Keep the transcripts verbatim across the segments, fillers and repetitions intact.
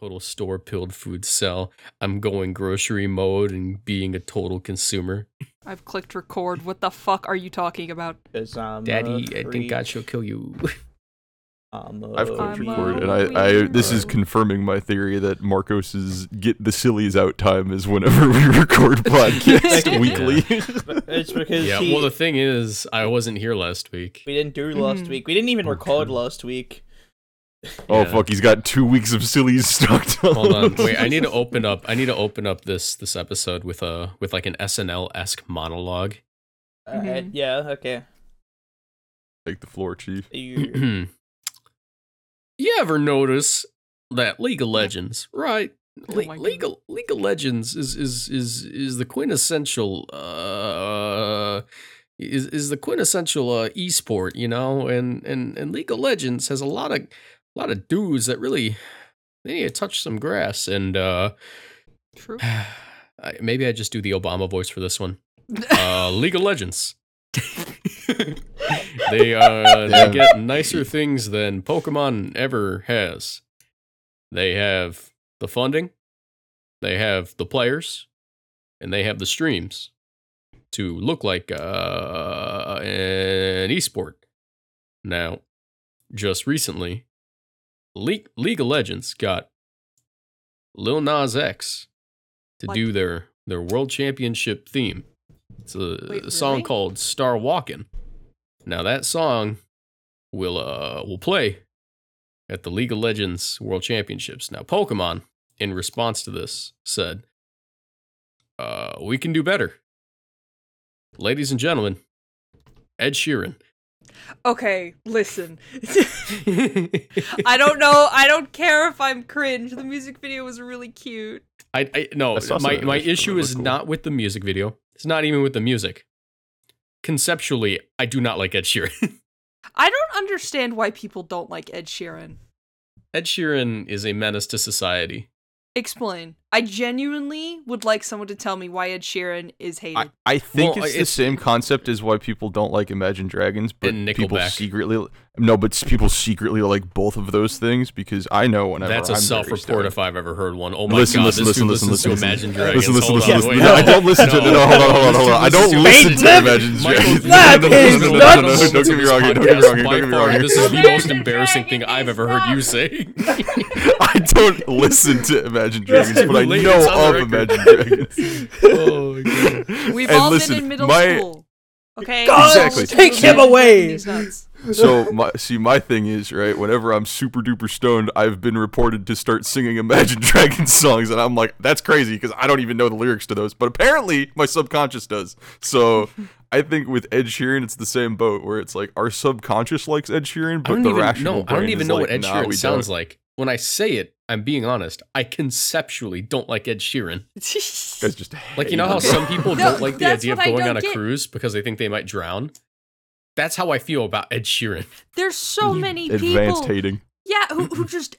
total store pilled food cell. I'm going grocery mode and being a total consumer. I've clicked record. What the fuck are you talking about? Daddy, I think God shall kill you. I'm I've clicked record, and I, I this is confirming my theory that Marcos's get the sillies out time is whenever we record podcasts weekly. Yeah. It's because yeah. He, well, the thing is, I wasn't here last week. We didn't do last mm-hmm. week. We didn't even record okay. last week. Oh yeah. Fuck! He's got two weeks of sillies stocked up. Hold on, wait. I need to open up. I need to open up this this episode with a with like an S N L-esque monologue. Uh, mm-hmm. I, yeah. Okay. Take the floor, Chief. You ever notice that League of Legends, right? Le- oh League, of, League of Legends is is is is the quintessential uh, is is the quintessential uh, esport, you know, and, and and League of Legends has a lot of a lot of dudes that really they need to touch some grass, and uh, true. I, maybe I just do the Obama voice for this one. uh, League of Legends. They uh, yeah. they get nicer things than Pokemon ever has. They have the funding, they have the players, and they have the streams to look like uh, an esport. Now, just recently, Le- League of Legends got Lil Nas X to what? do their, their World Championship theme. It's a, Wait, a song really? called "Star Walkin'." Now that song will uh will play at the League of Legends World Championships. Now Pokemon, in response to this, said, "Uh, we can do better, ladies and gentlemen." Ed Sheeran. Okay, listen. I don't know. I don't care if I'm cringe. The music video was really cute. I, I no. My my issue is cool. not with the music video. It's not even with the music. Conceptually, I do not like Ed Sheeran. I don't understand why people don't like Ed Sheeran. Ed Sheeran is a menace to society. Explain. I genuinely would like someone to tell me why Ed Sheeran is hated. I, I think well, it's, it's the same concept as why people don't like Imagine Dragons, but people secretly no, but people secretly like both of those things because I know whenever that's a I'm self-report if I've ever heard one. Oh my listen, god, listen, this listen, dude listen, listen, listen, listen, to Imagine listen, Dragons. Listen, listen, listen, listen. No, I don't listen no, to no, no, hold on, hold on, hold on. I don't listen to Imagine Dragons. Don't get me wrong here. Don't get me wrong here. Don't get me wrong here. This is the most embarrassing thing I've ever heard you say. I don't listen to Imagine Dragons, but I. I know of Imagine Dragons. Oh, my God. We've and all listen, been in middle my... school. Okay? God, exactly. Take him away! So, my, see, my thing is, right, whenever I'm super duper stoned, I've been reported to start singing Imagine Dragons songs, and I'm like, that's crazy, because I don't even know the lyrics to those, but apparently my subconscious does. So, I think with Ed Sheeran, it's the same boat, where it's like, our subconscious likes Ed Sheeran, but the even, rational no, brain I don't even know like, what Ed nah, Sheeran sounds don't. like. When I say it, I'm being honest. I conceptually don't like Ed Sheeran. Guys just like you know how some people no, don't like the idea of going on a get. cruise because they think they might drown. That's how I feel about Ed Sheeran. There's so many people, advanced hating, yeah, who who just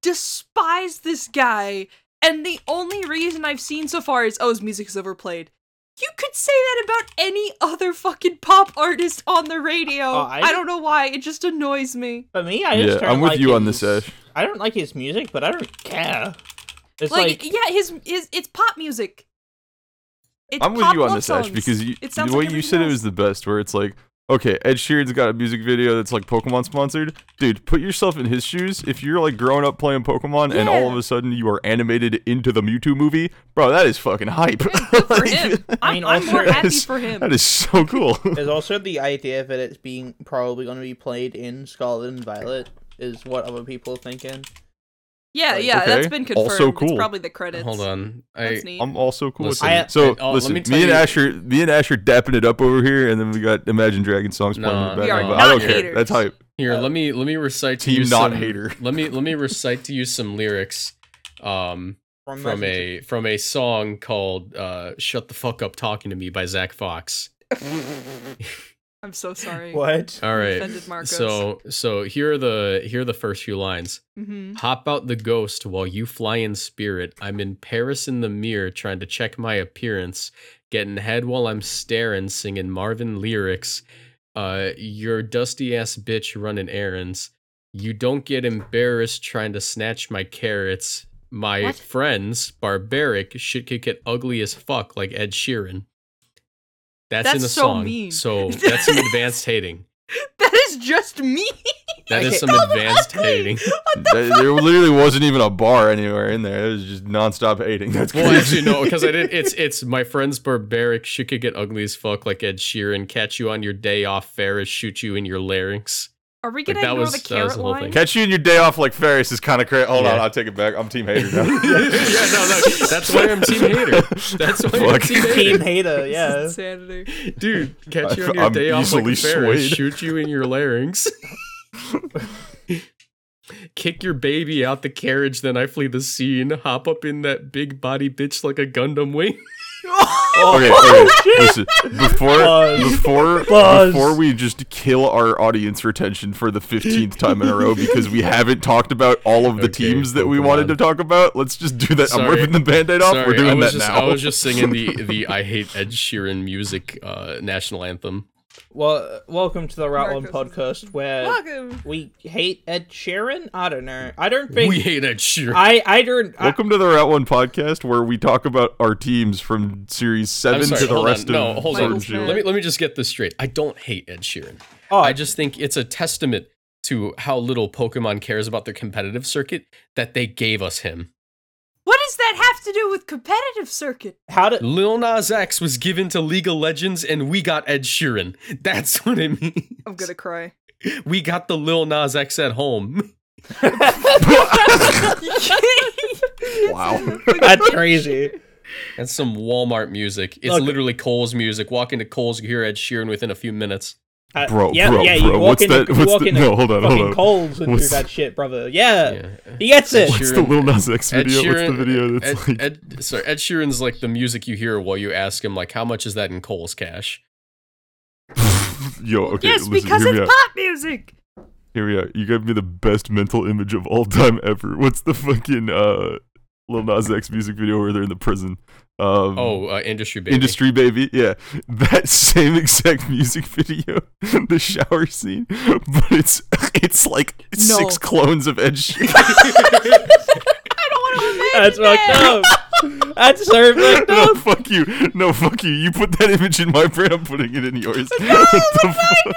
despise this guy. And the only reason I've seen so far is oh, his music is overplayed. You could say that about any other fucking pop artist on the radio. Oh, I, I don't know why. It just annoys me. But me, I just yeah, I'm with like you his, on this, Ash. I don't like his music, but I don't care. It's like, like yeah, his his it's pop music. It's I'm with you on this, songs. Ash, because you, the way like you said else. it was the best, where it's like, okay, Ed Sheeran's got a music video that's like Pokemon sponsored. Dude, put yourself in his shoes. If you're like growing up playing Pokemon yeah. and all of a sudden you are animated into the Mewtwo movie, bro, that is fucking hype. Good for him. I mean, I'm also, more happy is, for him. That is so cool. There's also the idea that it's being probably going to be played in Scarlet and Violet is what other people are thinking. Yeah, like, yeah, okay. that's been confirmed. Also cool. It's probably the credits. Hold on, I, I'm also cool. Listen, with I, so I, oh, listen, let me, me and Asher, me and Asher dapping it up over here, and then we got Imagine Dragons songs no, playing in the background. No, I don't haters. care. That's hype. Here, uh, let me let me recite to you some. Team not hater. Let me let me recite to you some lyrics, um, from, from a from a song called uh, "Shut the Fuck Up Talking to Me" by Zach Fox. I'm so sorry. What? All right. So, so here are the here are the first few lines. Mm-hmm. Hop out the ghost while you fly in spirit. I'm in Paris in the mirror trying to check my appearance. Getting head while I'm staring, singing Marvin lyrics. Uh, your dusty ass bitch running errands. You don't get embarrassed trying to snatch my carrots. my what? friends, barbaric, shit could get ugly as fuck like Ed Sheeran. That's, that's in the so song. Mean. So that's some advanced hating. That is just me. That is some advanced hating. That, there literally wasn't even a bar anywhere in there. It was just nonstop hating. That's crazy. Well, actually, no, because I didn't. It's it's my friend's barbaric. She could get ugly as fuck like Ed Sheeran. Catch you on your day off, Ferris. Shoot you in your larynx. Are we gonna like, ignore was, the carrot the line? Thing. Catch you in your day off like Ferris is kind of crazy. Hold yeah. on, I'll take it back. I'm team hater now. yeah, no, no, that's why I'm team hater. That's why Fuck. I'm team hater. Team hater, yeah. Insanity. Dude, catch you on your I'm day off like Ferris, shoot you in your larynx, kick your baby out the carriage, then I flee the scene, hop up in that big body bitch like a Gundam wing. Oh, okay, okay. Listen, before Buzz. before Buzz. before we just kill our audience retention for the fifteenth time in a row because we haven't talked about all of the okay, teams that we on. wanted to talk about, let's just do that. Sorry. I'm ripping the band-aid off. Sorry, We're doing that just, now. I was just singing the, the I Hate Ed Sheeran music uh, national anthem. Well, welcome to the Rotland Podcast, where welcome. we hate Ed Sheeran. I don't know. I don't think we hate Ed Sheeran. I, I don't. I... Welcome to the Rotland Podcast, where we talk about our teams from Series Seven sorry, to the rest on. of. No, hold on. Let me let me just get this straight. I don't hate Ed Sheeran. Oh. I just think it's a testament to how little Pokemon cares about their competitive circuit that they gave us him. What does that have to do with competitive circuit? How did Lil Nas X was given to League of Legends and we got Ed Sheeran? That's what it means. I'm gonna cry. We got the Lil Nas X at home. Wow, that's crazy. That's some Walmart music. It's Look. literally Cole's music. Walk into Cole's, you hear Ed Sheeran within a few minutes. Uh, bro, yeah, bro, yeah, you bro. Walk what's in, that? What's walk the, in no, hold on, hold on. Coles and what's, do that shit, brother. Yeah, yeah. He gets it. Sheeran, what's the Lil Nas X video? Sheeran, what's the video that's Ed, like... Ed, sorry, Ed Sheeran's like the music you hear while you ask him, like, how much is that in Coles cash? Yo, okay, yes, listen, because it's pop music! Here we are. You gave me the best mental image of all time ever. What's the fucking uh, Lil Nas X music video where they're in the prison? Um, oh, uh, Industry Baby. Industry Baby, yeah. That same exact music video, the shower scene, but it's it's like no. six clones of Ed Sheeran. I don't want to imagine That's fucked up. That's so fucked up. No, fuck you. No, fuck you. You put that image in my brain, I'm putting it in yours. No, what the fuck?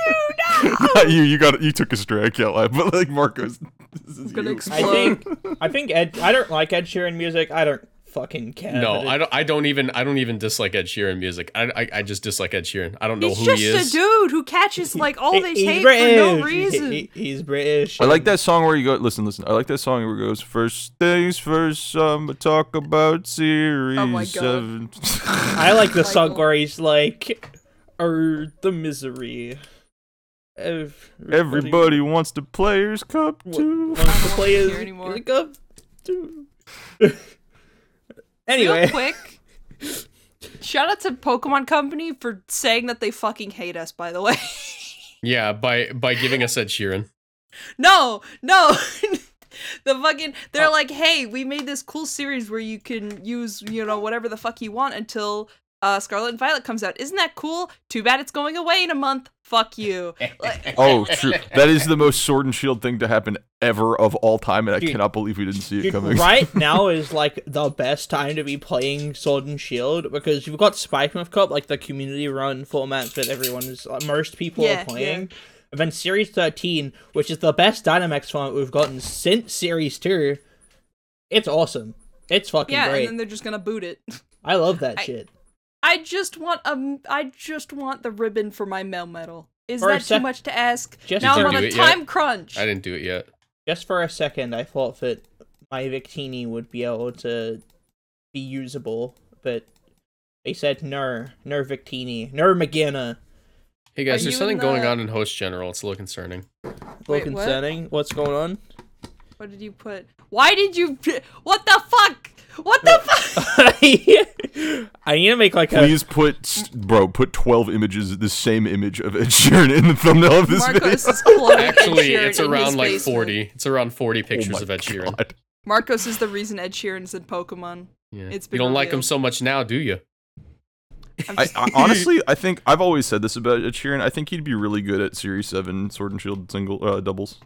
You, no. Not you. You got it. You took a stray. I can't lie, but like Marcos, this is gonna explode. I think. I think Ed. I don't like Ed Sheeran music. I don't. Fucking cat. No, I don't. I don't even. I don't even dislike Ed Sheeran music. I. I, I just dislike Ed Sheeran. I don't know he's who he is. He's just a dude who catches like all this hate British. for no reason. He, he, he's British. I like that song where you go. Listen, listen. I like that song where it goes. First things first. Um, talk about series oh my God. seven. I like the song where he's like, "Oh, the misery." Everybody, Everybody wants the Players Cup too. Wants the Players Cup too. Anyway, real quick, shout out to Pokemon Company for saying that they fucking hate us, by the way. Yeah, by by giving us Ed Sheeran. No, no. The fucking, they're oh. like, hey, we made this cool series where you can use, you know, whatever the fuck you want until uh, Scarlet and Violet comes out. Isn't that cool? Too bad it's going away in a month. Fuck you. Like, oh, true. That is the most Sword and Shield thing to happen ever of all time, and dude, I cannot believe we didn't see it dude, coming. Right now is like the best time to be playing Sword and Shield because you've got Spike Muff Cup, like the community-run format that everyone is, like, most people yeah, are playing, yeah. and then Series thirteen, which is the best Dynamax format we've gotten since Series two. It's awesome. It's fucking yeah, great. Yeah, and then they're just gonna boot it. I love that I, shit. I just want um, I just want the ribbon for my mail medal. Is for that sec- too much to ask? Just now I'm on a time yet. crunch. I didn't do it yet. Just for a second, I thought that my Victini would be able to be usable, but they said no, no Victini, no Magana. Hey guys, Are there's something the... going on in Host General. It's a little concerning. A little Wait, concerning? What? What's going on? What did you put? Why did you? What the fuck? What the fuck? I need to make like Please a. Please put, bro, put twelve images, the same image of Ed Sheeran in the thumbnail of this Marcos video. Is Actually, it's around like basement. forty. It's around forty pictures oh of Ed Sheeran. God. Marcos is the reason Ed Sheeran's in Pokemon. Yeah. It's been you don't real. like him so much now, do you? I, I, honestly, I think I've always said this about Ed Sheeran. I think he'd be really good at Series seven Sword and Shield single uh, doubles.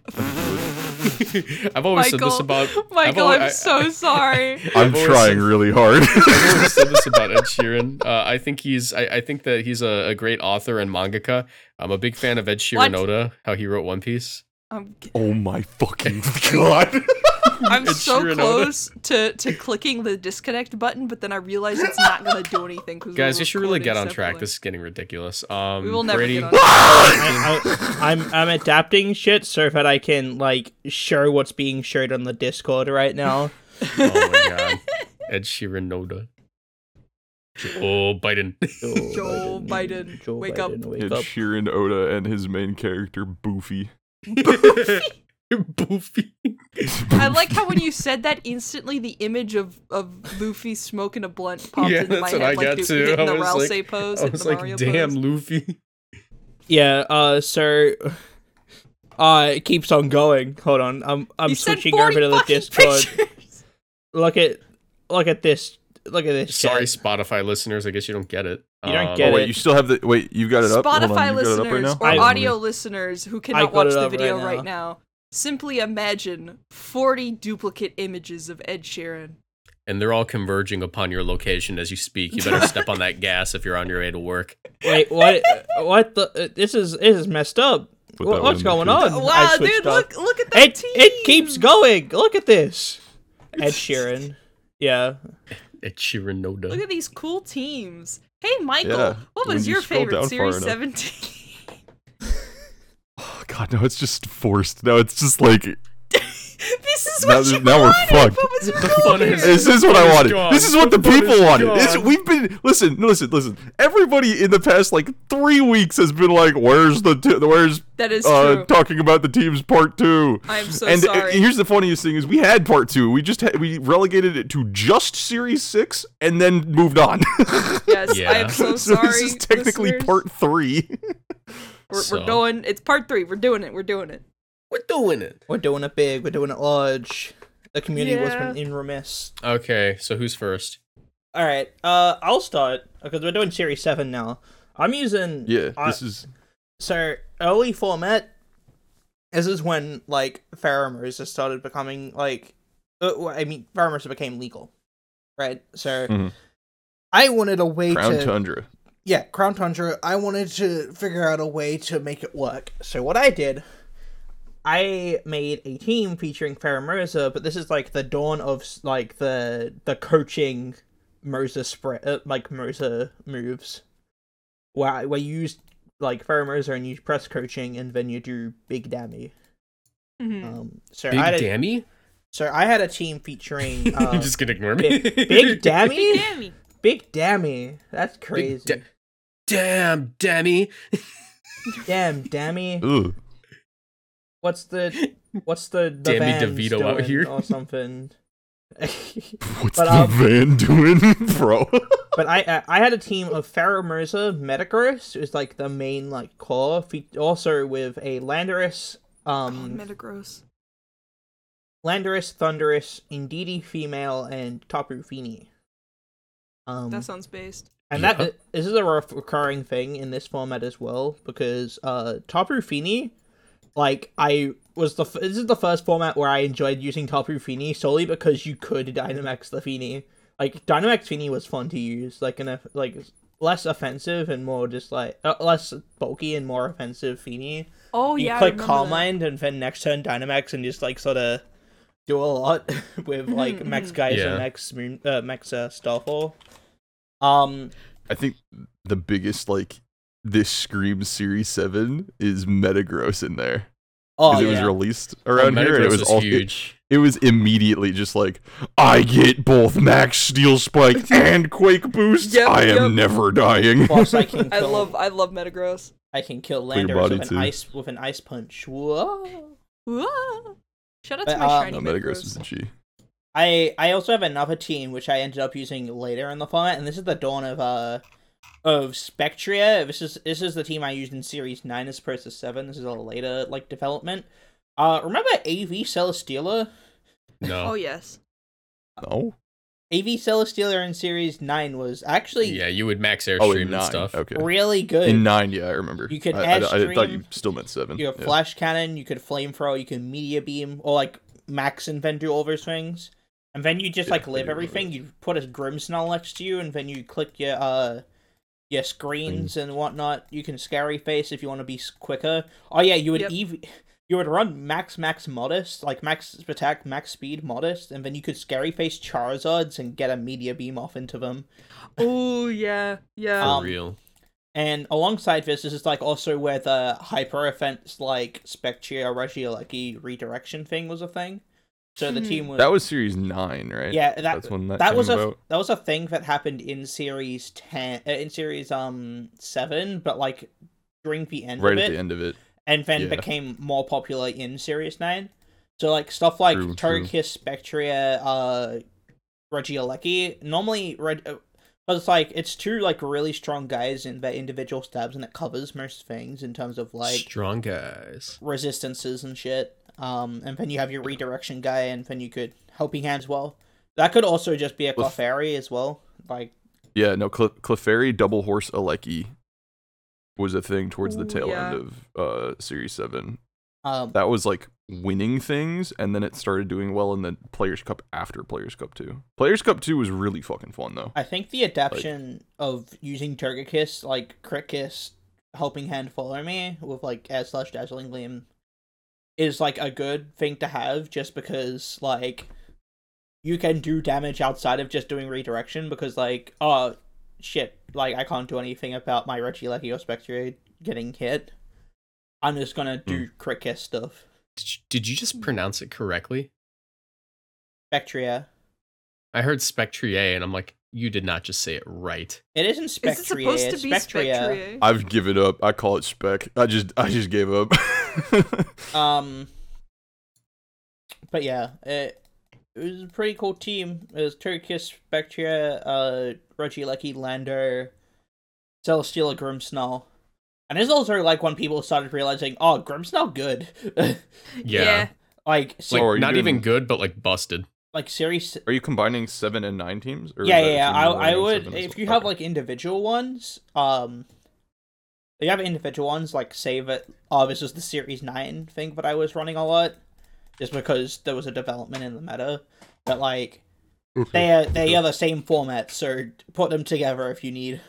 I've always Michael, said this about Michael. Always, I'm I, so sorry. I'm trying said, really hard. I've always said this about Ed Sheeran. Uh, I think he's. I, I think that he's a, a great author and mangaka. I'm a big fan of Ed Sheeran Oda, how he wrote One Piece. I'm oh my fucking god! I'm Ed so Sheeran close to, to clicking the disconnect button, but then I realize it's not gonna do anything. Guys, you should really get on separately. track. This is getting ridiculous. Um, we will never Brady- get on track. I, I, I'm I'm adapting shit so that I can like show what's being shared on the Discord right now. Oh my god, Ed Sheeran Noda. Joe Biden. Joe, Joe Biden. Biden. Joe wake Biden, up! Wake Ed up. Sheeran Oda and his main character Boofy. Boofy. Boofy. I like how when you said that instantly the image of, of Luffy smoking a blunt popped yeah, into my head. Yeah, that's what I got too. I was like, pose, I was like Mario damn pose. Luffy. Yeah, uh, sir. Uh, it keeps on going. Hold on, I'm I'm you switching over to the Discord. Pictures. Look at, look at this. Look at this. Sorry, shit. Spotify listeners. I guess you don't get it. You don't um, get oh, wait, it. You still have the wait. You've got it up. Spotify on, listeners up right now? Or I, audio listeners who cannot watch the video right now. right now. Simply imagine forty duplicate images of Ed Sheeran, and they're all converging upon your location as you speak. You better step on that gas if you're on your way to work. Wait, what? What the? This is this is messed up. What, what's going on? Wow, dude! Up. Look! Look at that it, team. It keeps going. Look at this. Ed Sheeran. Yeah. Ed Sheeran, no doubt. Look at these cool teams. Hey, Michael, yeah, what was your you favorite series seventeen? Oh, God, no, it's just forced. No, it's just like... this is now, what you now wanted! We're fucked. What was this is what I wanted. This is what the people wanted. It's, we've been... Listen, listen, listen. Everybody in the past, like, three weeks has been like, where's the... T- where's that is uh, true. Talking about the teams part two. I'm so and, sorry. And here's the funniest thing is we had part two. We just ha- we relegated it to just series six and then moved on. Yes, yeah. I am so, so sorry, this is technically listeners. Part three. We're, so. we're going... It's part three. We're doing it. We're doing it. We're doing it. We're doing it big. We're doing it large. The community yeah. was in remiss. Okay, so who's first? All right, uh, I'll start because we're doing series seven now. I'm using yeah. Uh, this is so early format. This is when like pheromones started becoming like, uh, I mean, pheromones became legal, right? So mm-hmm. I wanted a way Crown to Tundra. Yeah, Crown Tundra. I wanted to figure out a way to make it work. So what I did. I made a team featuring Pheromosa, but this is like the dawn of like the the coaching Mosa spread, uh, like Mosa moves, where where you use like Pheromosa and you press coaching, and then you do big dammy. Mm-hmm. Um, so big I had a, dammy. So I had a team featuring. Uh, You're just gonna ignore me. Big, big dammy. Big dammy. Big dammy. That's crazy. Da- damn dammy. Damn dammy. Ooh. What's the what's the, the Danny DeVito out here or something? What's but, um, the van doing, bro? But I I had a team of Pheromosa, Metagross, who's like the main like core. Also with a Landorus, um, oh, Metagross, Landorus, Thundurus, Indeedee female, and Tapu Fini. Um, that sounds based. And yeah. that this is a recurring thing in this format as well because uh, Tapu Fini. Like, I was the... F- this is the first format where I enjoyed using Tapu Fini solely because you could Dynamax the Fini. Like, Dynamax Fini was fun to use. Like, an, like less offensive and more just, like... Uh, less bulky and more offensive Fini. Oh, you yeah, You click Calm Mind and then next turn Dynamax and just, like, sort of do a lot with, like, Max Guys yeah. and Max, Moon, uh, Max uh, Starfall. Um, I think the biggest, like... This Scream Series seven is Metagross in there. Oh, yeah. It was released around oh, here, and it was all huge. It, it was immediately just like, I get both Max Steel Spike and Quake Boost. Yep, I am yep. never dying. Plus, I, can kill, I love, I love Metagross. I can kill Landorus with an too. ice with an ice punch. Whoa, whoa! Shout out but, to my uh, shiny no, Metagross. Is a G. I, I also have another team which I ended up using later in the format, and this is the dawn of uh. Of Spectrier, this is this is the team I used in series nine as opposed to seven. This is a later like development. Uh, remember A V Celesteela? No. Oh yes. No. A V Celesteela in Series nine was actually... Yeah, you would max airstream oh, and stuff. Okay. Really good. In nine, yeah, I remember. You could I, airstream. I, I thought you still meant seven. You have yeah. Flash Cannon, you could Flame Throw, you could Media Beam, or like max and then do all those things. And then you just yeah, like live everything. You put a Grimmsnarl next to you, and then you click your uh, your screens mm. and whatnot. You can Scary Face if you want to be quicker. Oh yeah, you would yep. E V... You would run max, max, modest, like max attack, max speed, modest, and then you could Scary Face Charizards and get a Meteor Beam off into them. Oh, yeah, yeah. Um, For real. And alongside this, this is like also where the Hyper Offense, like Spectrier, Regieleki redirection thing was a thing. So the team was... That was Series nine, right? Yeah, that, That's when that, that was about. a that was a thing that happened in Series ten, uh, in Series um seven, but like during the end right of it. Right at the end of it. And then yeah. became more popular in Series nine. So, like, stuff like true, Togekiss, Spectrier, uh, Regieleki, normally, Reg- but it's like, it's two, like, really strong guys in their individual stabs, and it covers most things in terms of, like... Strong guys. Resistances and shit. Um, and then you have your redirection guy, and then you could helping hand as well. That could also just be a Clef- Clefairy as well. Like... Yeah, no, Clef- Clefairy, Double Horse, Alecki. Was a thing towards the tail yeah. end of uh, Series seven. Um, that was like winning things, and then it started doing well in the Players Cup after Players Cup two. Players Cup two was really fucking fun, though. I think the adaptation like, of using Togekiss, like Crit Kiss, Helping Hand Follow Me, with like Air Slash Dazzling Gleam, is like a good thing to have just because like you can do damage outside of just doing redirection because like, oh, shit, like, I can't do anything about my Regieleki or Spectrier getting hit. I'm just gonna do mm. Crit Kiss stuff. Did you, did you just pronounce it correctly? Spectrier. I heard Spectrier, and I'm like, you did not just say it right. It isn't Spectrier. Is it supposed to be Spectrier? Spectrier? I've given up. I call it Spec. I just, I just gave up. um. But yeah, it... It was a pretty cool team. It was Togekiss, Spectrier, uh, Regieleki, Landorus, Celesteela, Grimmsnarl. And this is also like when people started realizing, oh, Grimmsnarl good. yeah. yeah. Like, so like not doing... even good, but like busted. Like series. Are you combining seven and nine teams? Or yeah, yeah, yeah. I, I would, if well? you have like individual ones, um, if you have individual ones, like save it. Oh, this is the Series nine thing that I was running a lot. Just because there was a development in the meta, but like they are, they are the same format, so put them together if you need.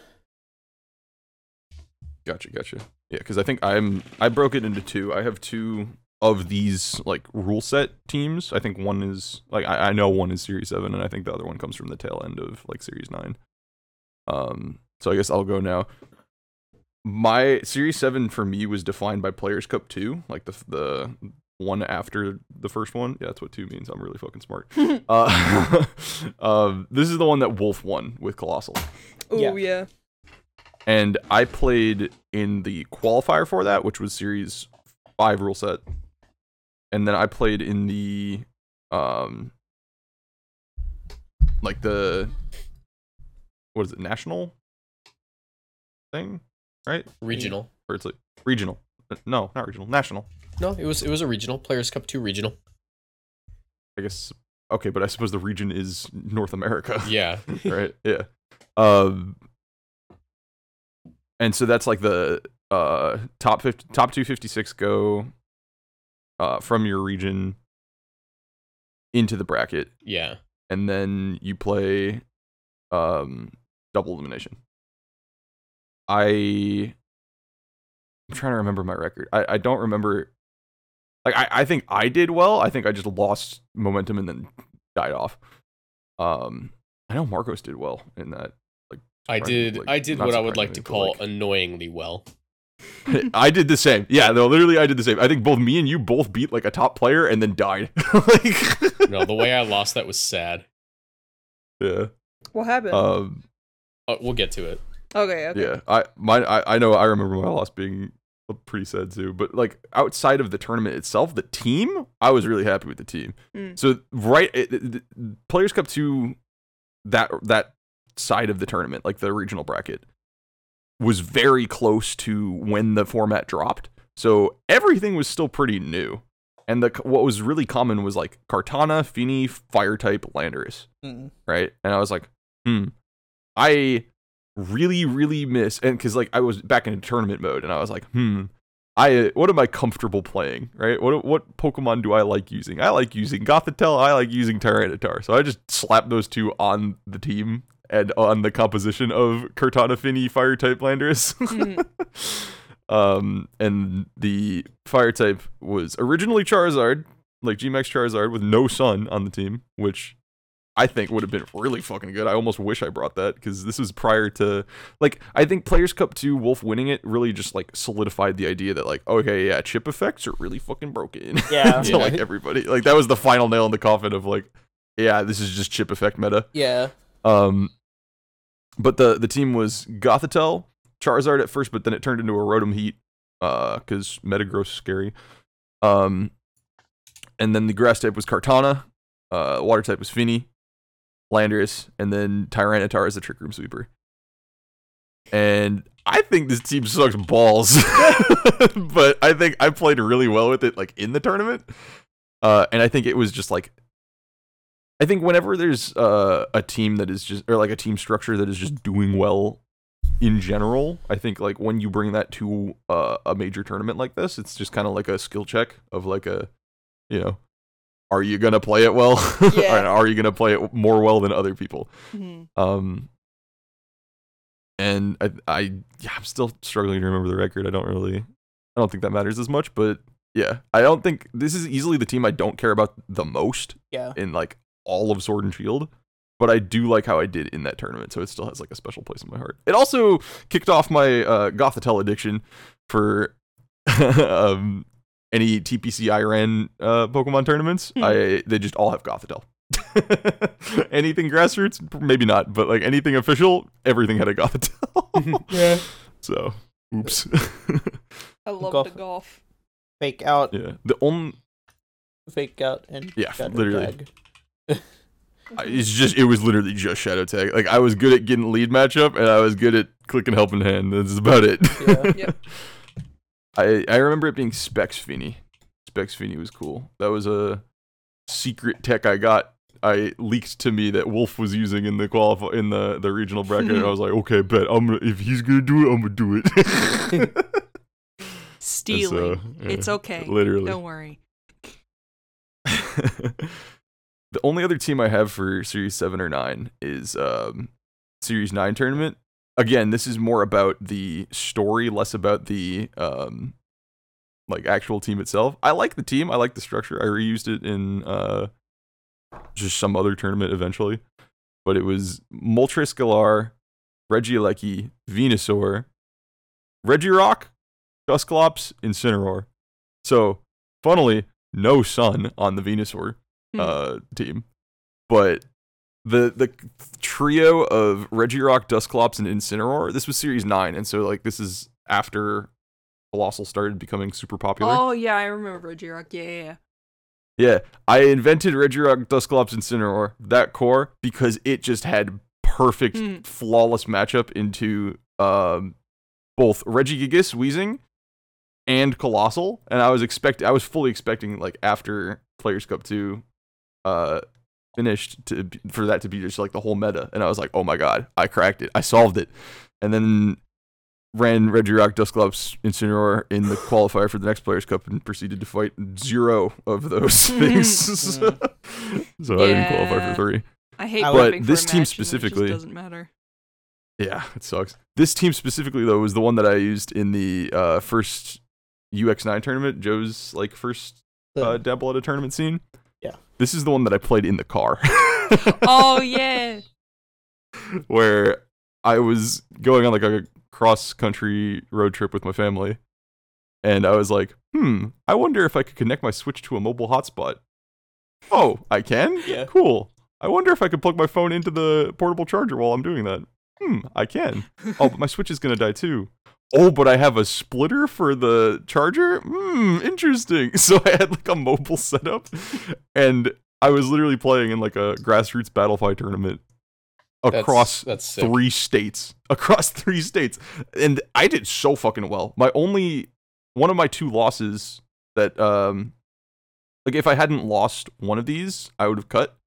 Gotcha, gotcha. Yeah, because I think I'm I broke it into two. I have two of these like rule set teams. I think one is like I, I know one is Series seven, and I think the other one comes from the tail end of like Series nine. Um, so I guess I'll go now. My Series seven for me was defined by Players Cup two, like the the. One after the first one. Yeah, that's what two means. I'm really fucking smart. uh, um, this is the one that Wolf won with Colossal. Oh, yeah. yeah. And I played in the qualifier for that, which was Series five rule set. And then I played in the... um, Like the... What is it? National? Thing? Right? Regional. Or it's like... Regional. No, not regional. National. No, it was it was a regional. Players Cup two regional. I guess. Okay, but I suppose the region is North America. Yeah. right? Yeah. Um, and so that's like the uh, top fifty, top two fifty-six go uh, from your region into the bracket. Yeah. And then you play um, double elimination. I... I'm trying to remember my record. I, I don't remember... Like, I, I think I did well. I think I just lost momentum and then died off. Um, I know Marcos did well in that. Like I did like, I did what I would like to call like, annoyingly well. I did the same. Yeah, no, literally I did the same. I think both me and you both beat, like, a top player and then died. like, no, the way I lost that was sad. Yeah. What happened? Um, oh, we'll get to it. Okay, okay. Yeah, I, my, I, I know I remember my loss being... pretty sad too, but like outside of the tournament itself, the team, I was really happy with the team. Mm. So right, it, it, it, Players Cup two, that that side of the tournament, like the regional bracket, was very close to when the format dropped. So everything was still pretty new, And the what was really common was like Kartana, Fini, Fire-type, Landorus. Mm. Right? And I was like, hmm. I really, really miss... And because like I was back in tournament mode, and I was like, hmm. I what am I comfortable playing, right? What what Pokemon do I like using? I like using Gothitelle, I like using Tyranitar. So I just slapped those two on the team and on the composition of Kartana, Fini, Fire-type, Landorus. Mm. Um, and the Fire-type was originally Charizard, like G Max Charizard, with no Sun on the team, which I think would have been really fucking good. I almost wish I brought that, because this was prior to, like, I think Players Cup two, Wolf winning it, really just, like, solidified the idea that, like, okay, yeah, chip effects are really fucking broken. Yeah. to, yeah. like, everybody. Like, that was the final nail in the coffin of, like, yeah, this is just chip effect meta. Yeah. Um, but the, the team was Gothitelle, Charizard at first, but then it turned into a Rotom Heat, uh, because Metagross is scary. Um, and then the Grass-type was Kartana, uh, Water-type was Fini, Landorus, and then Tyranitar as a Trick Room Sweeper. And I think this team sucks balls, but I think I played really well with it, like, in the tournament. Uh, and I think it was just, like, I think whenever there's uh, a team that is just, or, like, a team structure that is just doing well in general, I think, like, when you bring that to uh, a major tournament like this, it's just kind of like a skill check of, like, a, you know, are you going to play it well? Yeah. And are you going to play it more well than other people? Mm-hmm. Um, and I, I, yeah, I'm still struggling to remember the record. I don't really, I don't think that matters as much, but yeah, I don't think, this is easily the team I don't care about the most yeah. in like all of Sword and Shield, but I do like how I did in that tournament, so it still has like a special place in my heart. It also kicked off my uh, Gothitelle addiction for... um, any T P C I ran uh, Pokemon tournaments, hmm. I they just all have Gothitelle. Anything grassroots, maybe not, but like anything official, everything had a Gothitelle. Yeah. So, oops. I love Goth- the golf. Fake out. Yeah. The only fake out and yeah, shadow literally. Tag. It's just it was literally just shadow tag. Like I was good at getting lead matchup, and I was good at clicking helping hand. That's about it. Yeah. Yep. I, I remember it being Specs Fini. Specs Fini was cool. That was a secret tech I got. I leaked to me that Wolf was using in the qualif- in the, the regional bracket, and I was like, okay, bet I'm gonna, if he's gonna do it, I'm gonna do it. Stealing. So, yeah, it's okay. Literally, don't worry. The only other team I have for Series Seven or Nine is um, Series Nine tournament. Again, this is more about the story, less about the um, like actual team itself. I like the team. I like the structure. I reused it in uh, just some other tournament eventually. But it was Moltres, Galar, Regieleki, Venusaur, Regirock, Dusclops, Incineroar. So, funnily, no Sun on the Venusaur uh, hmm. team. But... The the trio of Regirock, Dusclops, and Incineroar, this was Series nine, and so, like, this is after Colossal started becoming super popular. Oh, yeah, I remember Regirock, yeah, yeah, yeah. Yeah, I invented Regirock, Dusclops, Incineroar, that core, because it just had perfect, mm. flawless matchup into um, both Regigigas, Weezing, and Colossal, and I was expect- I was fully expecting, like, after Players Cup two, uh... finished to for that to be just like the whole meta, and I was like, oh my god, I cracked it, I solved it. And then ran Regirock, Dusclops, Incineroar in the qualifier for the next Players Cup and proceeded to fight zero of those things. So yeah. I didn't qualify for three. I hate but for this a team match specifically it doesn't matter. Yeah, it sucks. This team specifically though was the one that I used in the uh first U X nine tournament, Joe's like first uh dabble at a tournament scene. Yeah. This is the one that I played in the car. Oh, yeah. Where I was going on like a cross-country road trip with my family. And I was like, hmm, I wonder if I could connect my Switch to a mobile hotspot. Oh, I can? Yeah. Cool. I wonder if I could plug my phone into the portable charger while I'm doing that. Hmm, I can. Oh, but my Switch is going to die too. Oh, but I have a splitter for the charger? Hmm, interesting. So I had like a mobile setup, and I was literally playing in like a grassroots Battlefy tournament across that's, that's three states. Across three states. And I did so fucking well. My only, one of my two losses that um, Like, if I hadn't lost one of these, I would have cut.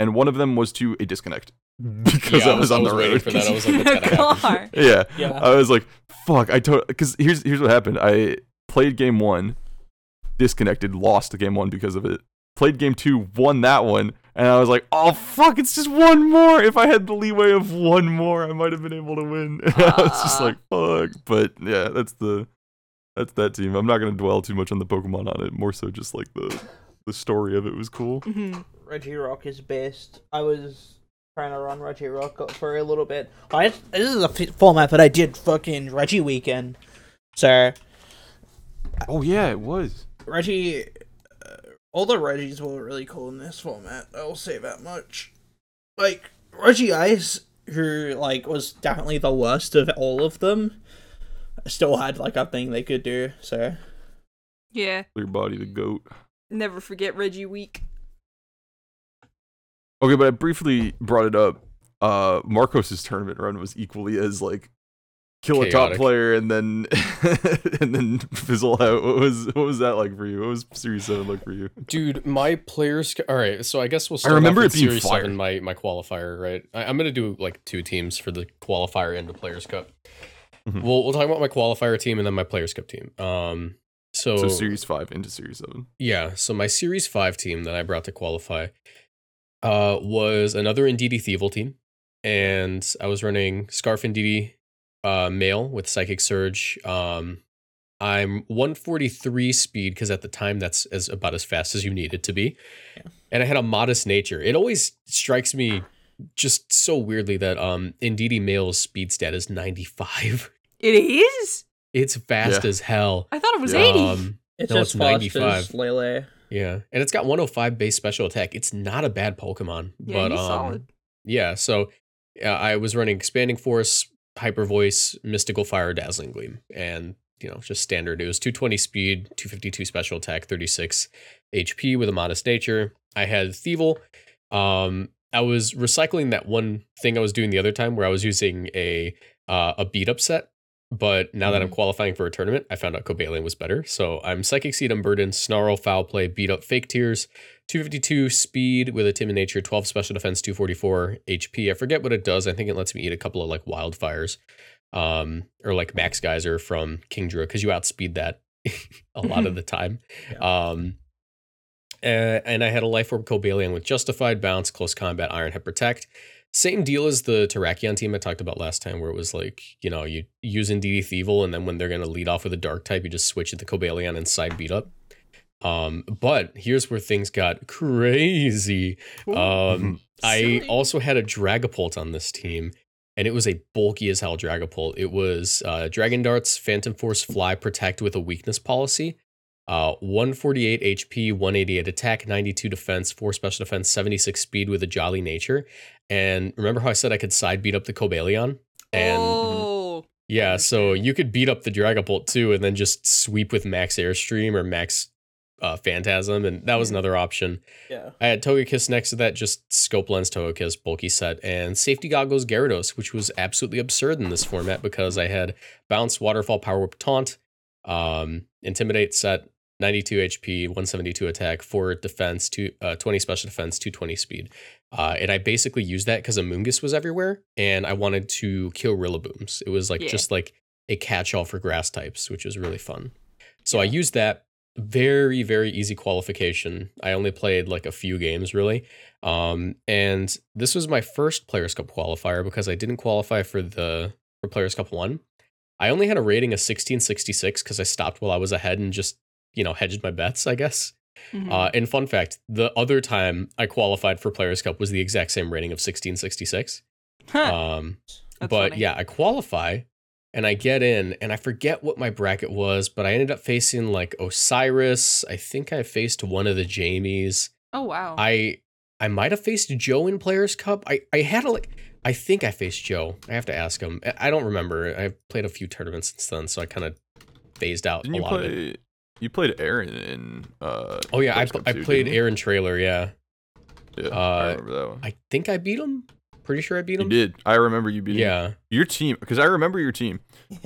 And one of them was to a disconnect. Because yeah, I, was I was on the road. For that. I was like, that's gotta happen. yeah. yeah. I was like, fuck. I totally. Because here's, here's what happened. I played game one, disconnected, lost game one because of it. Played game two, won that one. And I was like, oh, fuck, it's just one more. If I had the leeway of one more, I might have been able to win. And uh, I was just like, fuck. But, yeah, that's the that's that team. I'm not going to dwell too much on the Pokemon on it. More so just, like, the, the story of it was cool. Mm-hmm. Regirock is best. I was trying to run Regirock for a little bit. I This is a f- format that I did fucking Regi weekend. So. Oh, yeah, it was. Regi... All the Regis were really cool in this format, I will say that much. Like, Regi Ice, who, like, was definitely the worst of all of them, still had, like, a thing they could do, so. Yeah. Clear body the goat. Never forget Regi Week. Okay, but I briefly brought it up. Uh, Marcos' tournament run was equally as, like, kill a chaotic top player and then and then fizzle out. What was what was that like for you? What was Series seven like for you? Dude, my players. All right, so I guess we'll start. I remember it being Series fire. seven, my my qualifier, right? I, I'm gonna do like two teams for the qualifier and the Players Cup. Mm-hmm. We'll we'll talk about my qualifier team and then my Players Cup team. Um, so, so Series five into Series seven. Yeah, so my Series five team that I brought to qualify, uh, was another Ndidi Thievel team, and I was running Scarf Ndidi. Uh, male with Psychic Surge. Um, I'm one forty-three speed because at the time that's as about as fast as you need it to be. Yeah. And I had a modest nature. It always strikes me just so weirdly that um, Ndidi male's speed stat is ninety-five. It is? It's fast yeah. as hell. I thought it was yeah. eighty. Um, it's no, it's ninety-five. Lele. Yeah. And it's got one oh five base special attack. It's not a bad Pokemon. Yeah, but he's um, solid. Yeah, so uh, I was running Expanding Force, Hyper Voice, Mystical Fire, Dazzling Gleam, and, you know, just standard. It was two twenty speed, two fifty-two special attack, thirty-six H P with a modest nature. I had Thievel. Um, I was recycling that one thing I was doing the other time where I was using a uh, a beat up set, but now mm-hmm. that I'm qualifying for a tournament, I found out Cobalion was better. So I'm Psychic Seed, Unburdened, Snarl, Foul Play, Beat Up, Fake Tears, two fifty-two speed with a timid nature, twelve special defense, two forty-four H P. I forget what it does. I think it lets me eat a couple of like wildfires, um, or like Max Geyser from Kingdra, because you outspeed that a lot of the time. Yeah. Um, and, and I had a Life Orb Cobalion with Justified, Bounce, Close Combat, Iron Head, Protect. Same deal as the Terrakion team I talked about last time, where it was like, you know, you use Ndidi Thievel, and then when they're going to lead off with a Dark type, you just switch at the Cobalion and side beat up. Um, but here's where things got crazy. Ooh, um, silly. I also had a Dragapult on this team, and it was a bulky as hell Dragapult. It was uh, Dragon Darts, Phantom Force, Fly, Protect with a weakness policy, uh, one forty-eight H P, one eighty-eight attack, ninety-two defense, four special defense, seventy-six speed with a jolly nature. And remember how I said I could side beat up the Cobalion? And oh. Yeah, so you could beat up the Dragapult too, and then just sweep with Max Airstream or Max Uh, Phantasm, and that was another option. Yeah, I had Togekiss next to that, just Scope Lens Togekiss, bulky set, and Safety Goggles Gyarados, which was absolutely absurd in this format because I had Bounce, Waterfall, Power Whip, Taunt, um, Intimidate set, ninety-two H P, one seventy-two attack, four defense, two, uh, twenty special defense, two twenty speed. Uh, and I basically used that because Amoonguss was everywhere, and I wanted to kill Rillabooms. It was like yeah. just like a catch-all for grass types, which was really fun. So yeah. I used that. Very, very easy qualification. I only played like a few games, really. Um, and this was my first Players Cup qualifier because I didn't qualify for the for Players Cup one. I only had a rating of sixteen sixty-six because I stopped while I was ahead and just, you know, hedged my bets, I guess. Mm-hmm. Uh, and fun fact, the other time I qualified for Players Cup was the exact same rating of sixteen sixty-six. Huh. Um, That's but funny. Yeah, I qualify. And I get in, and I forget what my bracket was, but I ended up facing, like, Osiris. I think I faced one of the Jamies. Oh, wow. I I might have faced Joe in Players Cup. I, I had a, like, I think I faced Joe. I have to ask him. I don't remember. I've played a few tournaments since then, so I kind of phased out didn't a lot play, of it. You played Aaron in uh Oh, yeah, I, pl- I played Aaron Traylor, yeah. Yeah, uh, I remember that one. I think I beat him. Pretty sure I beat him. You did. I remember you beating yeah. your team, because I remember your team.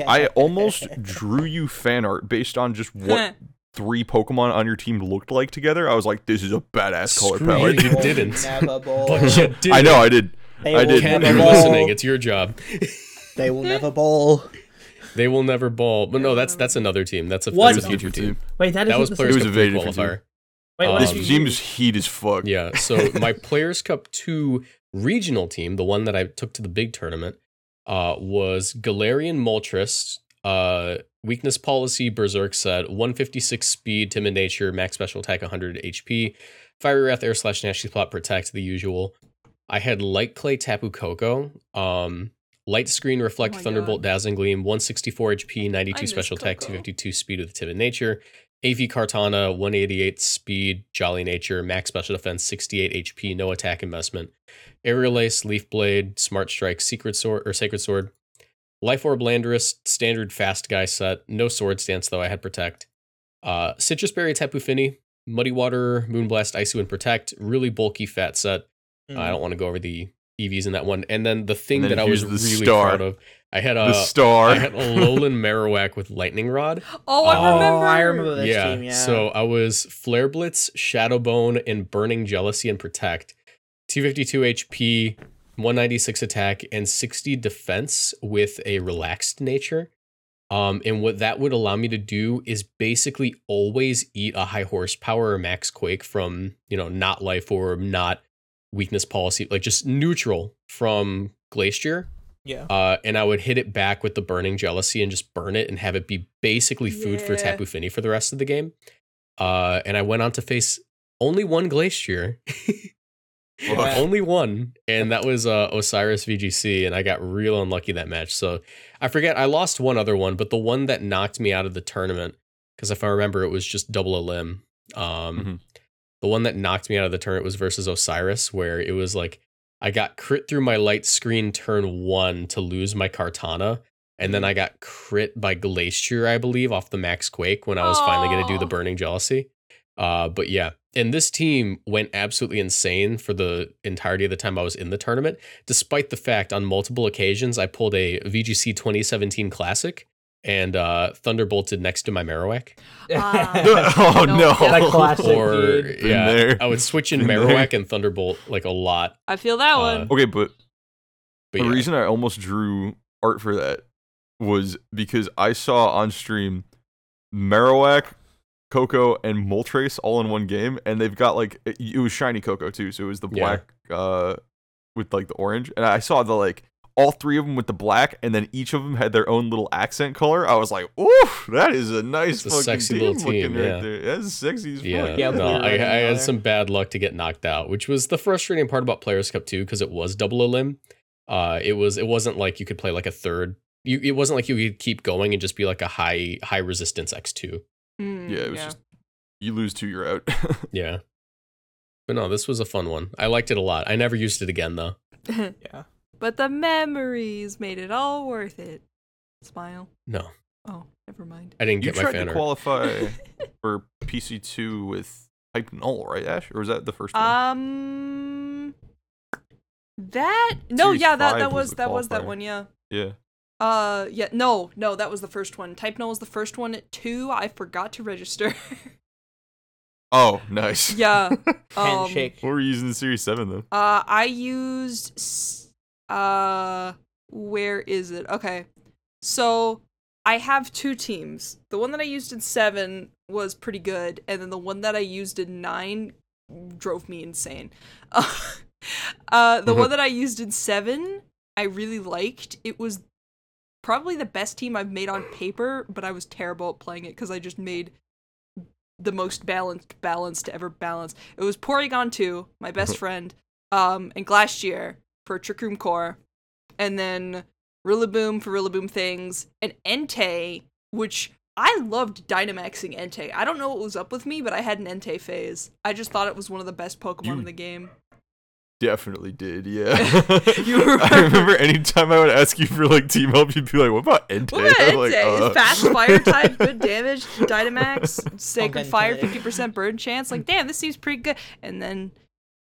I almost drew you fan art based on just what three Pokemon on your team looked like together, I was like, this is a badass color palette. You didn't. But you didn't. I know, I did. They I did. Ken, you're listening. It's your job. They will never bowl. They will never bowl. But no, that's that's another team. That's a future team. Wait, that, that was Players Cup qualifier. Wait, um, this team is heat as fuck. Yeah, so my Players Cup two regional team, the one that I took to the big tournament, uh, was Galarian Moltres, uh, Weakness Policy, Berserk Set, one fifty-six Speed, Timid Nature, Max Special Attack, one hundred H P, Fiery Wrath, Air Slash, Nasty Plot, Protect, the usual. I had Light Clay, Tapu Koko, um, Light Screen, Reflect, oh Thunderbolt, God. Dazzling Gleam, one sixty-four H P, ninety-two Special Coco. Attack, two fifty-two Speed with Timid Nature, A V Cartana, one eighty-eight Speed, Jolly Nature, Max Special Defense, sixty-eight H P, no attack investment. Aerial Ace, Leaf Blade, Smart Strike, Secret Sword, or Sacred Sword. Life Orb, Landorus, standard fast guy set, no sword stance though, I had Protect. Uh, Citrus Berry, Tapu Fini, Muddy Water, Moonblast, Ice Wind, Protect, really bulky fat set. Mm. Uh, I don't want to go over the E Vs in that one. And then the thing that I was really star. proud of, I had a, the star. I had Alolan Marowak with Lightning Rod. Oh, I um, remember. I remember this yeah, team, yeah. So I was Flare Blitz, Shadow Bone, and Burning Jealousy and Protect. two fifty-two H P, one ninety-six attack, and sixty defense with a relaxed nature. Um, and what that would allow me to do is basically always eat a high horsepower or max quake from, you know, not life or not weakness policy, like just neutral from Glacier. Yeah. Uh, and I would hit it back with the Burning Jealousy and just burn it and have it be basically food yeah. for Tapu Fini for the rest of the game. Uh, and I went on to face only one Glacier. Wow. Only one. And that was uh, Osiris V G C. And I got real unlucky that match. So I forget. I lost one other one, but the one that knocked me out of the tournament, because if I remember, it was just double a limb. Um, mm-hmm. The one that knocked me out of the tournament was versus Osiris, where it was like, I got crit through my Light Screen turn one to lose my Kartana, and then I got crit by Glacier, I believe, off the Max Quake when I was Aww. finally going to do the Burning Jealousy. Uh, but yeah, and this team went absolutely insane for the entirety of the time I was in the tournament, despite the fact on multiple occasions I pulled a V G C twenty seventeen Classic and uh, Thunderbolted next to my Marowak. Uh, oh no! That classic, or dude. yeah, there. I would switch in, in Marowak there. and Thunderbolt like a lot. I feel that uh, one. Okay, but, but the yeah. reason I almost drew art for that was because I saw on stream Marowak, Coco, and Moltres all in one game, and they've got like it, it was shiny Coco too, so it was the black yeah. uh, with like the orange, and I saw the like. all three of them with the black, and then each of them had their own little accent color. I was like, "Oof, that is a nice That's fucking a sexy team, team looking yeah. right there. That's sexy as yeah. fuck." Yeah, no, I, I had some bad luck to get knocked out, which was the frustrating part about Players Cup two, because it was double a limb. Uh, it was it wasn't like you could play like a third. You it wasn't like you could keep going and just be like a high high resistance X two. Mm, yeah, it was yeah. just you lose two, you're out. yeah, but no, this was a fun one. I liked it a lot. I never used it again though. yeah. But the memories made it all worth it. Smile. No. Oh, never mind. I didn't get you my fan art. You tried to qualify for P C two with Hype Null, right, Ash? Or was that the first one? Um, that no, Series yeah, that, that was, was that qualifier. was that one, yeah. Yeah. Uh, yeah, no, no, that was the first one. Type Null was the first one. At two, I forgot to register. Oh, nice. Yeah. Handshake. Um, what were you using in Series seven though? Uh, I used. S- Uh, where is it? Okay, so I have two teams. The one that I used in seven was pretty good, and then the one that I used in nine drove me insane. Uh, uh the one that I used in seven, I really liked. It was probably the best team I've made on paper, but I was terrible at playing it because I just made the most balanced balance to ever balance. It was Porygon two, my best friend, um, and Glastier for Trick Room Core, and then Rillaboom for Rillaboom Things, and Entei, which I loved Dynamaxing Entei. I don't know what was up with me, but I had an Entei phase. I just thought it was one of the best Pokemon you in the game. Definitely did, yeah. you remember? I remember anytime I would ask you for like team help, you'd be like, what about Entei? What about Entei? Like, uh... Fast fire type, good damage, Dynamax, Sacred Fire, fifty percent burn chance. Like, damn, this seems pretty good. And then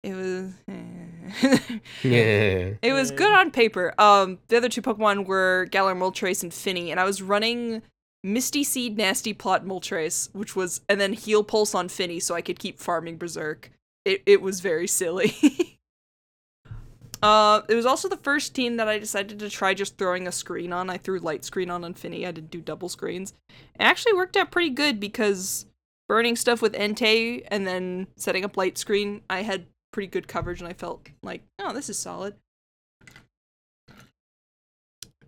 it was eh. yeah. It was good on paper. Um, the other two Pokemon were Galar Moltres and Fini, and I was running Misty Seed, Nasty Plot, Moltres, which was, and then Heal Pulse on Finny so I could keep farming Berserk. It it was very silly. uh, it was also the first team that I decided to try just throwing a screen on. I threw light screen on on Finny. I didn't do double screens. It actually worked out pretty good because burning stuff with Entei and then setting up light screen, I had pretty good coverage and I felt like, oh, this is solid.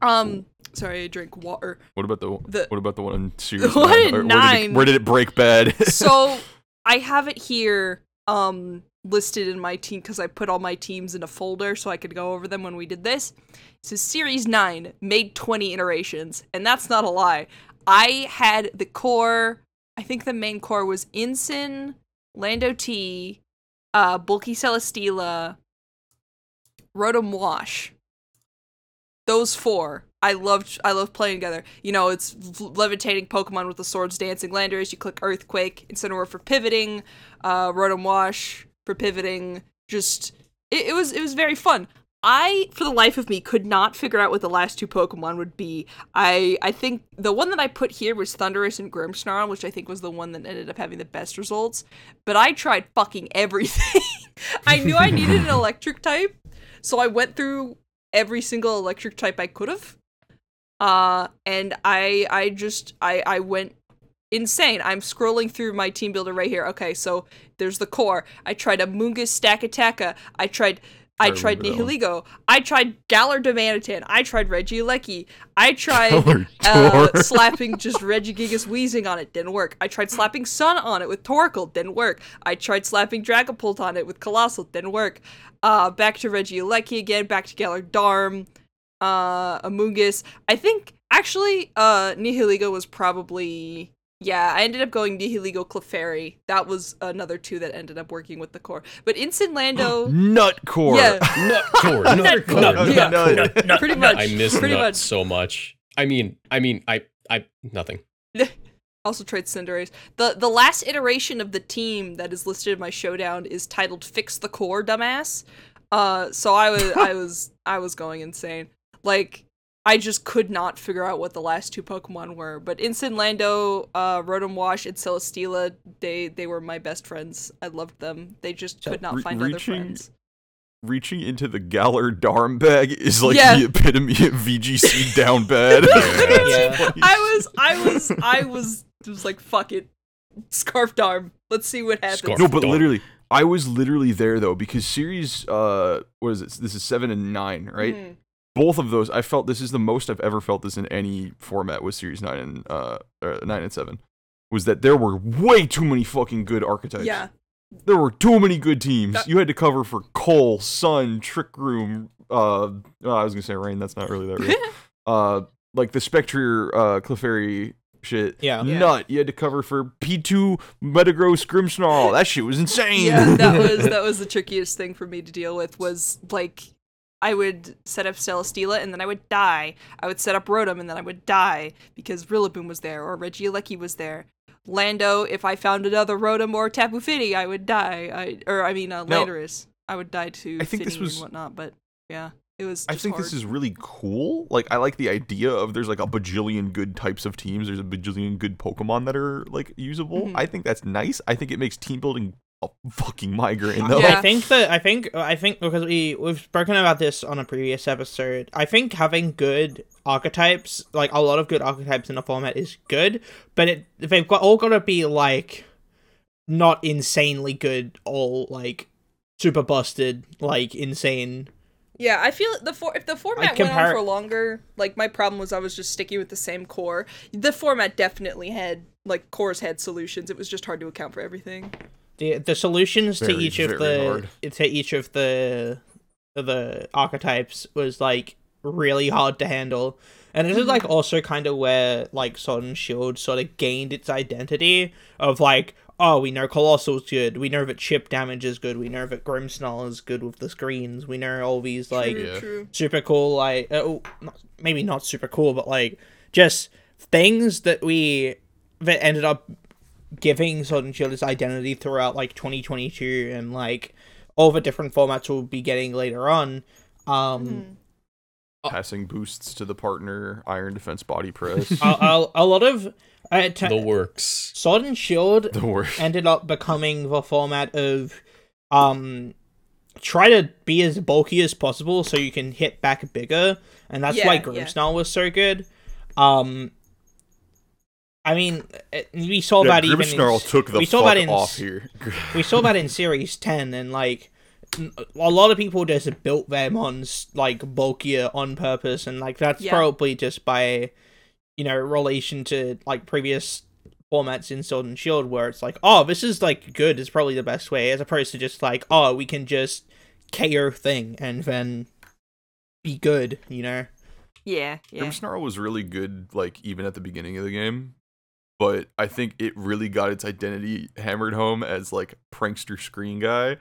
Um, sorry, I drank water. What about the, the what about the one in series? What nine? In nine? Where did it, where did it break bad? So I have it here, um, listed in my team because I put all my teams in a folder so I could go over them when we did this. It says series nine made twenty iterations, and that's not a lie. I had the core. I think the main core was Incin, Lando T, uh, Bulky Celesteela, Rotom Wash. Those four, I loved. I loved playing together. You know, it's levitating Pokemon with the swords, dancing Landorus. You click Earthquake, Incineroar for pivoting, uh, Rotom Wash for pivoting. Just it, it was. It was very fun. I, for the life of me, could not figure out what the last two Pokemon would be. I I think the one that I put here was Thundurus and Grimmsnarl, which I think was the one that ended up having the best results. But I tried fucking everything. I knew I needed an electric type, so I went through every single electric type I could have. Uh, and I I just, I, I went insane. I'm scrolling through my team builder right here. Okay, so there's the core. I tried Amoonguss, Stack Attacka. I tried, I, I tried Nihiligo. I tried Galar Domanitan. I tried Regieleki. I tried uh, slapping just Regigigas Weezing on it. Didn't work. I tried slapping Sun on it with Torkoal. Didn't work. I tried slapping Dragapult on it with Colossal. Didn't work. Uh, back to Regieleki again. Back to Galar-Darm. Uh, Amoonguss. I think, actually, uh, Nihiligo was probably... Yeah, I ended up going Nihiligo, Clefairy. That was another two that ended up working with the core. But Incineroar... Nutcore! Yeah. Nutcore. Nutcore. Nut, nut, yeah. nut, nut, nut, Pretty much. I miss Pretty nut much. so much. I mean, I mean, I... I... Nothing. Also tried Cinderace. The, the last iteration of the team that is listed in my showdown is titled Fix the Core, dumbass. Uh, so I was... I was... I was going insane. Like... I just could not figure out what the last two Pokemon were, but Incineroar, uh, Rotom Wash, and Celesteela, they, they were my best friends. I loved them. They just could not Re- find reaching, other friends. Reaching into the Galar-Darm bag is like yeah. the epitome of V G C down bad. yeah. I was, I was, I was, was like, fuck it. Scarf Darm. Let's see what happens. Scarf no, but Darm. literally, I was literally there though, because series, uh, what is it? This is seven and nine, right? Mm. Both of those, I felt this is the most I've ever felt this in any format with series nine and uh nine and seven, was that there were way too many fucking good archetypes. Yeah, there were too many good teams. That- you had to cover for Coal, Sun, Trick Room. Uh, oh, I was gonna say Rain. That's not really that real. uh, like the Spectrier, uh, Clefairy shit. Yeah, nut. You had to cover for P two, Metagross, Grimmsnarl. That shit was insane. Yeah, that was that was the trickiest thing for me to deal with. Was like. I would set up Celesteela, and then I would die. I would set up Rotom, and then I would die, because Rillaboom was there, or Regieleki was there. Lando, if I found another Rotom or Tapu Fini, I would die. I, or, I mean, uh, Landorus. I would die to Fini and whatnot, but, yeah. It was I think hard. This is really cool. Like, I like the idea of there's, like, a bajillion good types of teams. There's a bajillion good Pokemon that are, like, usable. Mm-hmm. I think that's nice. I think it makes team building fucking migraine though. Yeah. I think that I think I think because we we've spoken about this on a previous episode. I think having good archetypes, like a lot of good archetypes in the format, is good, but it they've got all got to be like not insanely good, all like super busted, like insane. Yeah, I feel the for- if the format like, compar- went on for longer, like my problem was I was just sticking with the same core. The format definitely had like cores had solutions. It was just hard to account for everything. The the solutions very, to each of the hard. to each of the the archetypes was like really hard to handle, and this is like also kind of where like Sword and Shield sort of gained its identity of like, oh, we know Colossal's good, we know that chip damage is good, we know that Grimmsnarl is good with the screens, we know all these like true, true. super cool like uh, not, maybe not super cool but like just things that we that ended up giving Sword and Shield its identity throughout like twenty twenty-two and like all the different formats we'll be getting later on. Um, mm-hmm. uh, passing boosts to the partner, iron defense, body press. I'll, I'll, a lot of uh, ta- the works. Sword and Shield the work. ended up becoming the format of um, try to be as bulky as possible so you can hit back bigger, and that's yeah, why Grimmsnarl yeah. was so good. Um, I mean, we saw yeah, that even. Grimmsnarl took the we saw fuck that in, off here. We saw that in Series ten, and like a lot of people just built their mons like bulkier on purpose, and like that's yeah. probably just by, you know, relation to like previous formats in Sword and Shield, where it's like, oh, this is like good. It's probably the best way, as opposed to just like, oh, we can just K O thing and then be good, you know. Yeah, yeah. Grimmsnarl was really good, like, even at the beginning of the game, but I think it really got its identity hammered home as, like, prankster screen guy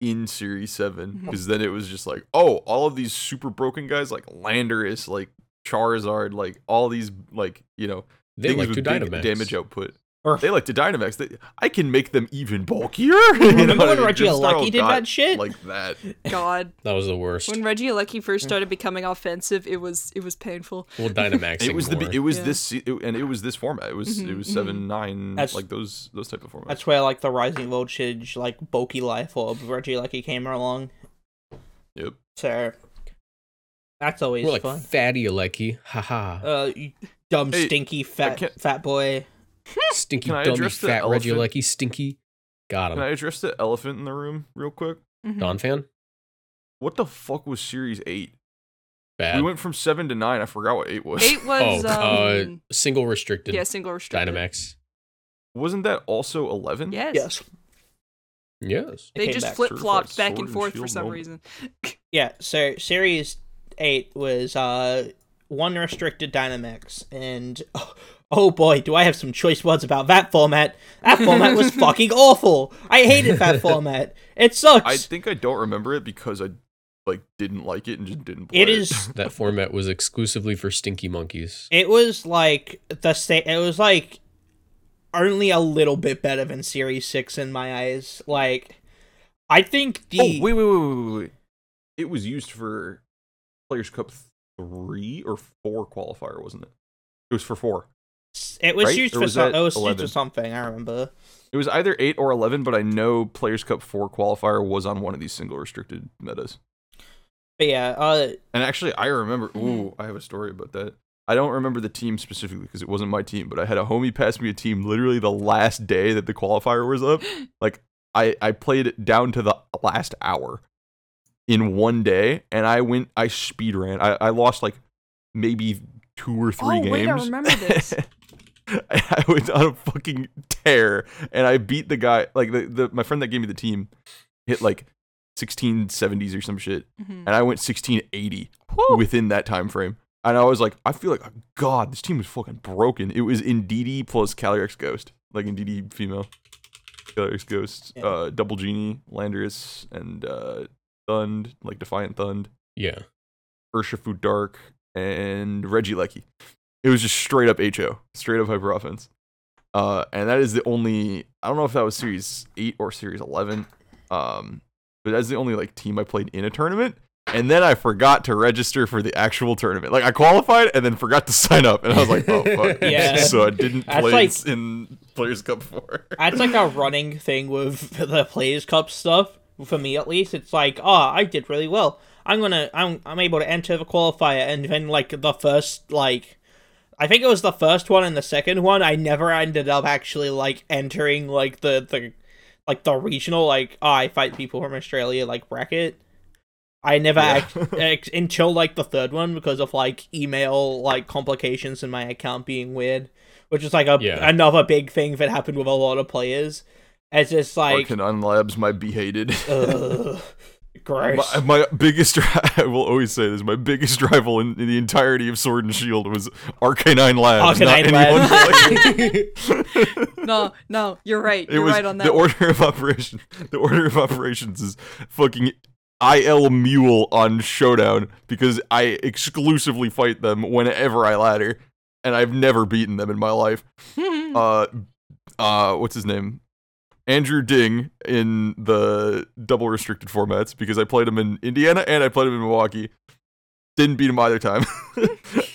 in Series seven, because then it was just like, oh, all of these super broken guys, like Landorus, like Charizard, like, all these, like, you know, they things like with big damage output. Or they like to Dynamax. They, I can make them even bulkier. Remember know, when Regieleki did that shit? Like that. God. That was the worst. When Regieleki first started becoming offensive, it was it was painful. Well, Dynamax. it was more. the it was yeah. this it, and it was this format. It was mm-hmm, it was seven mm-hmm. nine that's, like those those type of formats. That's where like the rising voltage like bulky life orb Regieleki came along. Yep. So that's always We're like fun. Fatty Alecki. Haha. Uh, you dumb hey, stinky fat fat boy. Stinky, dummy, fat Regieleki, stinky. Got him. Can I address the elephant in the room real quick? Mm-hmm. Don fan? What the fuck was Series eight? Bad. We went from seven to nine. I forgot what eight was. eight was... Oh, um, uh, single restricted. Yeah, single restricted. Dynamax. Wasn't that also eleven? Yes. Yes. Yes. They just back. flip-flopped sort of like back and forth and for some moment. reason. Yeah, so Series eight was uh, one restricted Dynamax, and... Oh, Oh boy, do I have some choice words about that format. That format was fucking awful. I hated that format. It sucks. I think I don't remember it because I like didn't like it and just didn't play it. It is that format was exclusively for stinky monkeys. It was like the same it was like only a little bit better than Series six in my eyes. Like I think the Oh, wait, wait, wait, wait, wait. It was used for Players Cup three or four qualifier, wasn't it? It was for four. It was, right? used, for was some, it was used for something, I remember. It was either eight or eleven, but I know Players Cup four qualifier was on one of these single restricted metas. But yeah. Uh, and actually, I remember... Ooh, I have a story about that. I don't remember the team specifically because it wasn't my team, but I had a homie pass me a team literally the last day that the qualifier was up. Like, I, I played it down to the last hour in one day, and I went... I speed ran. I, I lost, like, maybe two or three oh, games. Oh, wait, I remember this. I was on a fucking tear, and I beat the guy, like, the, the my friend that gave me the team hit, like, sixteen seventies or some shit, mm-hmm. and I went sixteen eighty Woo. Within that time frame, and I was like, I feel like, oh, God, this team was fucking broken. It was Indeedee plus Calyrex Ghost, like, Indeedee female, Calyrex Ghost, yeah. uh, Double Genie, Landorus, and uh, Thund, like, Defiant Thund, yeah, Urshifu Dark, and Regieleki. It was just straight up H O, straight up hyper offense. Uh, and that is the only, I don't know if that was Series eight or Series eleven, um, but that's the only like team I played in a tournament. And then I forgot to register for the actual tournament. Like I qualified and then forgot to sign up. And I was like, oh, fuck. yeah. So I didn't that's play like, in Players Cup four. That's like a running thing with the Players Cup stuff. For me, at least, it's like, oh, I did really well. I'm going to, I'm, I'm able to enter the qualifier. And then like the first, like, I think it was the first one and the second one, I never ended up actually, like, entering, like, the, the like the regional, like, oh, I fight people from Australia, like, bracket. I never, yeah. act, act, until, like, the third one, because of, like, email, like, complications in my account being weird, which is, like, a, yeah. another big thing that happened with a lot of players. It's just, like... Fucking unlabs might be hated. Ugh. Gross. My, my biggest, I will always say this, my biggest rival in, in the entirety of Sword and Shield was R K nine Labs. R K nine Labs. no, no, you're right. You're right on that. The one. Order of operations. The order of operations is fucking I L Mule on Showdown because I exclusively fight them whenever I ladder, and I've never beaten them in my life. uh, uh, what's his name? Andrew Ding in the double restricted formats because I played him in Indiana and I played him in Milwaukee. Didn't beat him either time.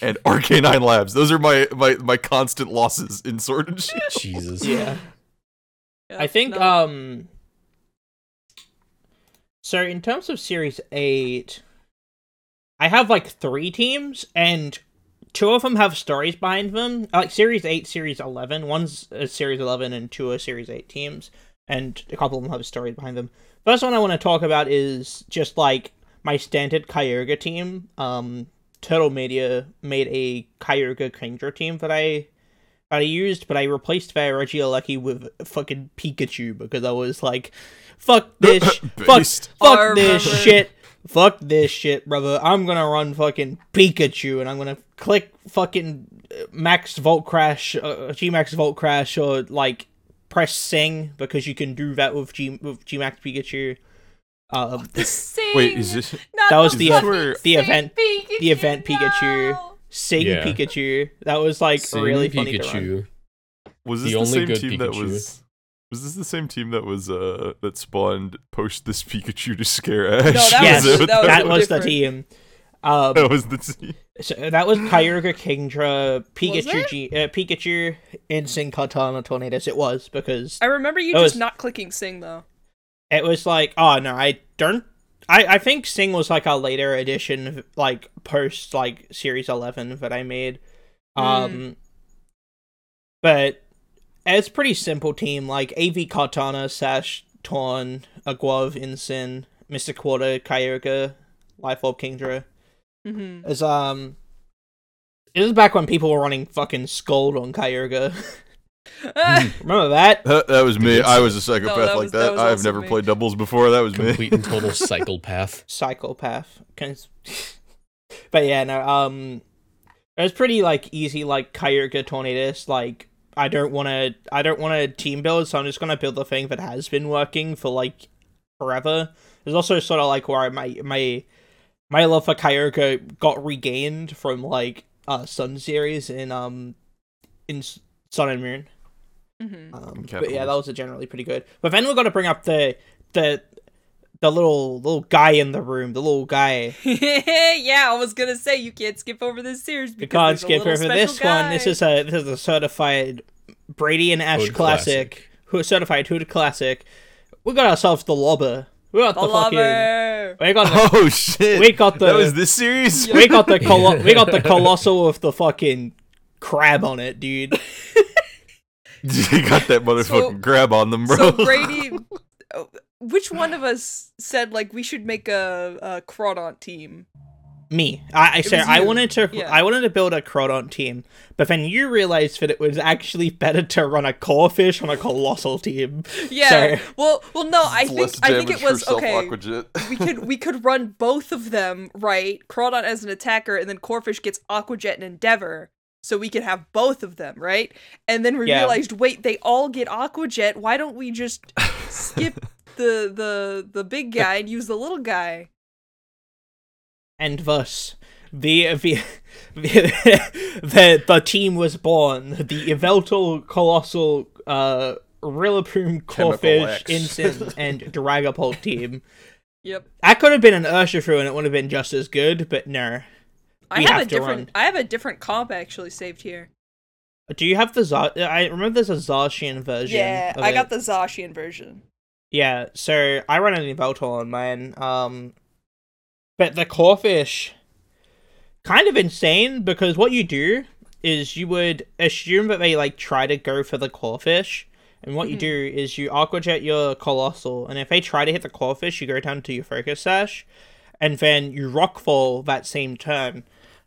And R K nine Labs. Those are my, my, my constant losses in Sword and Shield. Jesus. Yeah. yeah I think... No. um. So, in terms of Series eight, I have, like, three teams, and two of them have stories behind them. Like, Series eight, Series eleven. One's a Series eleven, and two are Series eight teams. And a couple of them have stories behind them. First one I want to talk about is just, like, my standard Kyogre team. Um, Turtle Media made a Kyogre Kingdra team that I that I used, but I replaced their Regieleki with fucking Pikachu because I was like, fuck this, fuck, fuck this shit, fuck this shit, brother. I'm gonna run fucking Pikachu and I'm gonna click fucking Max Volt Crash, uh, G-Max Volt Crash, or like press Sing because you can do that with G with G-Max Pikachu. Uh, oh, the sing, wait, is this that was the the, the event Pikachu, the event Pikachu sing yeah. Pikachu that was like sing really funny Pikachu. Was this the, the same team Pikachu. that was was this the same team that was uh that spawned post this Pikachu to scare Ash? No, that yes, was, that, that, was that was the team. Um, that was the team. So that was Kyogre, Kingdra, Pikachu, G- uh, Pikachu, and Sing Katana Tornadoes. It was because I remember you just was, not clicking Sing though. It was like, oh no, I don't. I, I think Sing was like a later edition, like post like Series eleven that I made. Mm. Um, but it's pretty simple team like A V Cortana, Sash, Torn, Aguave, Incin, Mister Quarter, Kyogre, Life Orb, Kingdra. Mm-hmm. Is um, this is back when people were running fucking Scald on Kyogre. Remember that? that? That was me. I was a psychopath no, that was, like that. that I've never me. played doubles before. That was Complete me. Complete and total psychopath. Psychopath. But yeah, no. Um, it was pretty like easy, like Kyogre Tornadus. Like I don't want to. I don't want to team build, so I'm just gonna build the thing that has been working for like forever. There's also sort of like where my my my love for Kyogre got regained from like uh Sun series in um in Sun and Moon. Mm-hmm. Um, but yeah, that was a generally pretty good. But then we're gonna bring up the the the little little guy in the room, the little guy. Yeah, I was gonna say you can't skip over this series because you can't skip over this guy. one. This is a this is a certified Brady and Ash Hood classic, classic. Who certified Hood classic. We got ourselves the lobber. We got the, the fucking. We got the, oh shit! We got the. That was this series. We got the colo- We got the colossal with the fucking crab on it, dude. You got that motherfucking so, crab on them, bro. So Brady, which one of us said like we should make a, a Crawdaunt team? Me, I, I said I wanted to. Yeah. I wanted to build a Crawdaunt team, but then you realized that it was actually better to run a Corphish on a Colossal team. Yeah. So, well, well, no, I think I think it was okay. we could we could run both of them, right? Crawdaunt as an attacker, and then Corphish gets Aqua Jet and Endeavor. So we could have both of them, right? And then we yeah. realized, wait, they all get Aqua Jet. Why don't we just skip the the the big guy and use the little guy? And thus, the the the, the, the team was born. The Eveltal, Colossal, uh, Rillaboom, Corphish, Incin, and Dragapult team. Yep. That could have been an Urshifu, and it would have been just as good, but no. I have, have a different. Run. I have a different comp actually saved here. Do you have the Zac? I remember there's a Zacian version. Yeah, of I it. got the Zacian version. Yeah, so I run an Eveltal on mine. Um, but the Corphish, kind of insane because what you do is you would assume that they like try to go for the Corphish, and what mm-hmm. you do is you Aqua Jet your Colossal, and if they try to hit the Corphish, you go down to your Focus Sash, and then you Rockfall that same turn.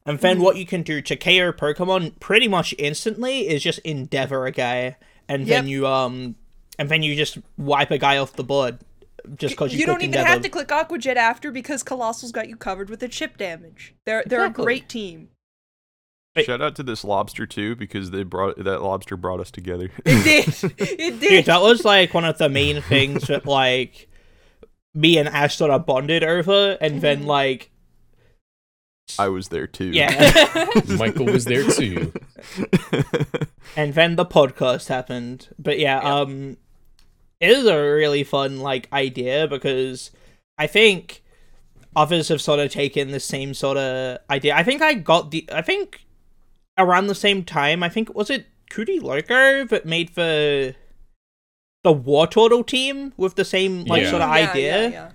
And then what you can do to K O Pokemon pretty much instantly is just Endeavor a guy, and yep. then you um, and then you just wipe a guy off the board, just because you. You don't even Endeavor. have to click Aqua Jet after because Colossal's got you covered with the chip damage. They're they're exactly. a great team. Shout out to this lobster too because they brought that lobster brought us together. It did, it did. Dude, that was like one of the main things that like me and Ash sort of bonded over, and then like. I was there too. Yeah. Michael was there too. And then the podcast happened. But yeah, yeah, um it is a really fun like idea because I think others have sort of taken the same sort of idea. I think I got the... I think around the same time, I think, was it Cootie Loco that made the the War Turtle team with the same like yeah. sort of yeah, idea? Yeah, yeah.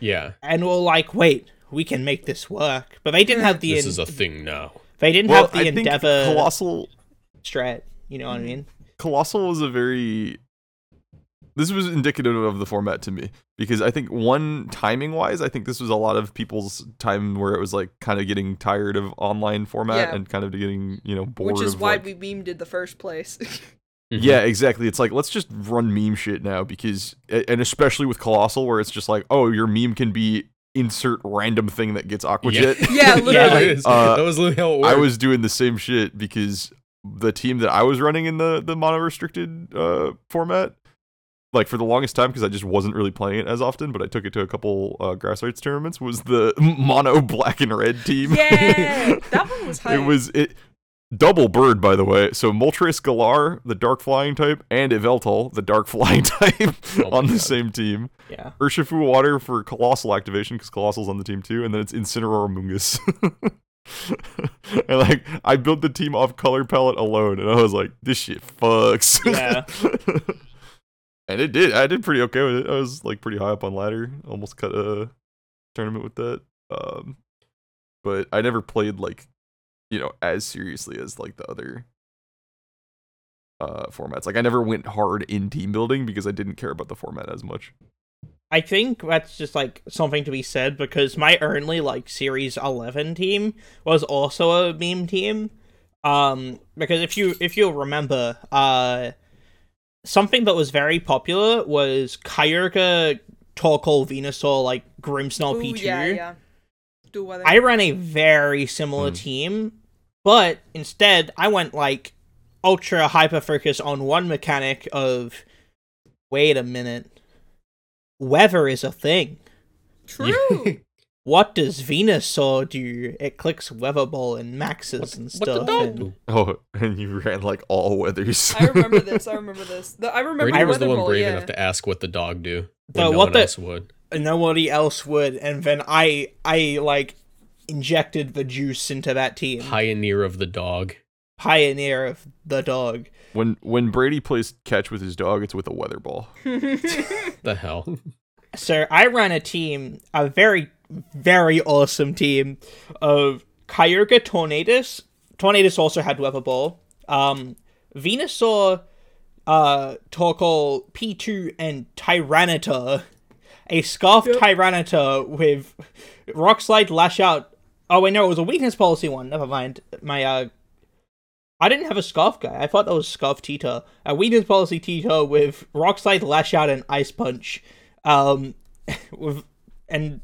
yeah. And we're like, wait, we can make this work. But they didn't have the... This in- is a thing now. They didn't well, have the I Endeavor Colossal strat, you know what I mean? Colossal was a very... This was indicative of the format to me, because I think one, timing-wise, I think this was a lot of people's time where it was like kind of getting tired of online format yeah. and kind of getting, you know, bored. Which is of why like... we memed in the first place. Yeah, exactly. It's like, let's just run meme shit now, because, and especially with Colossal, where it's just like, oh, your meme can be insert random thing that gets Aqua Jet. Yeah, yeah literally. Yeah, uh, that was literally how it worked. I was doing the same shit because the team that I was running in the, the mono-restricted uh, format, like for the longest time, because I just wasn't really playing it as often, but I took it to a couple uh, grass arts tournaments, was the mono black and red team. Yeah, that one was hype. It was it double bird, by the way. So Moltres, Galar, the dark flying type, and Yveltal, the dark flying type, oh on the God. same team. Yeah. Urshifu water for Colossal activation, because Colossal's on the team too, and then it's Incineroar, Amoonguss. And like, I built the team off color palette alone, and I was like, this shit fucks. Yeah. And it did. I did pretty okay with it. I was like pretty high up on ladder. Almost cut a tournament with that. Um, but I never played like, you know, as seriously as like the other uh, formats. Like I never went hard in team building because I didn't care about the format as much. I think that's just like something to be said, because my only like series eleven team was also a meme team. Um, because if you if you remember, uh. something that was very popular was Kyogre, Torkoal, Venusaur, like Grimmsnarl, Pikachu. Yeah, yeah. Do I ran a very similar mm. team, but instead I went like ultra hyper focus on one mechanic of, wait a minute, weather is a thing. True. What does Venusaur do? It clicks Weather Ball and maxes what, and stuff. What the and... Oh, and you ran like all weathers. I remember this. I remember this. The, I remember. Brady was the one ball, brave yeah. enough to ask what the dog do. But no what one the, else would. Nobody else would. And then I, I like injected the juice into that team. Pioneer of the dog. Pioneer of the dog. When when Brady plays catch with his dog, it's with a Weather Ball. The hell. So I ran a team, a very, very awesome team of Kyogre, Tornadus. Tornadus also had Weather Ball. Um, Venusaur, uh, Torkoal, P two, and Tyranitar. A Scarf yep. Tyranitar with Rock Slide, Lash Out. Oh, wait, no, it was a Weakness Policy one. Never mind. My, uh... I didn't have a Scarf guy. I thought that was Scarf Tita. A Weakness Policy Tita with Rock Slide, Lash Out, and Ice Punch. Um, with, and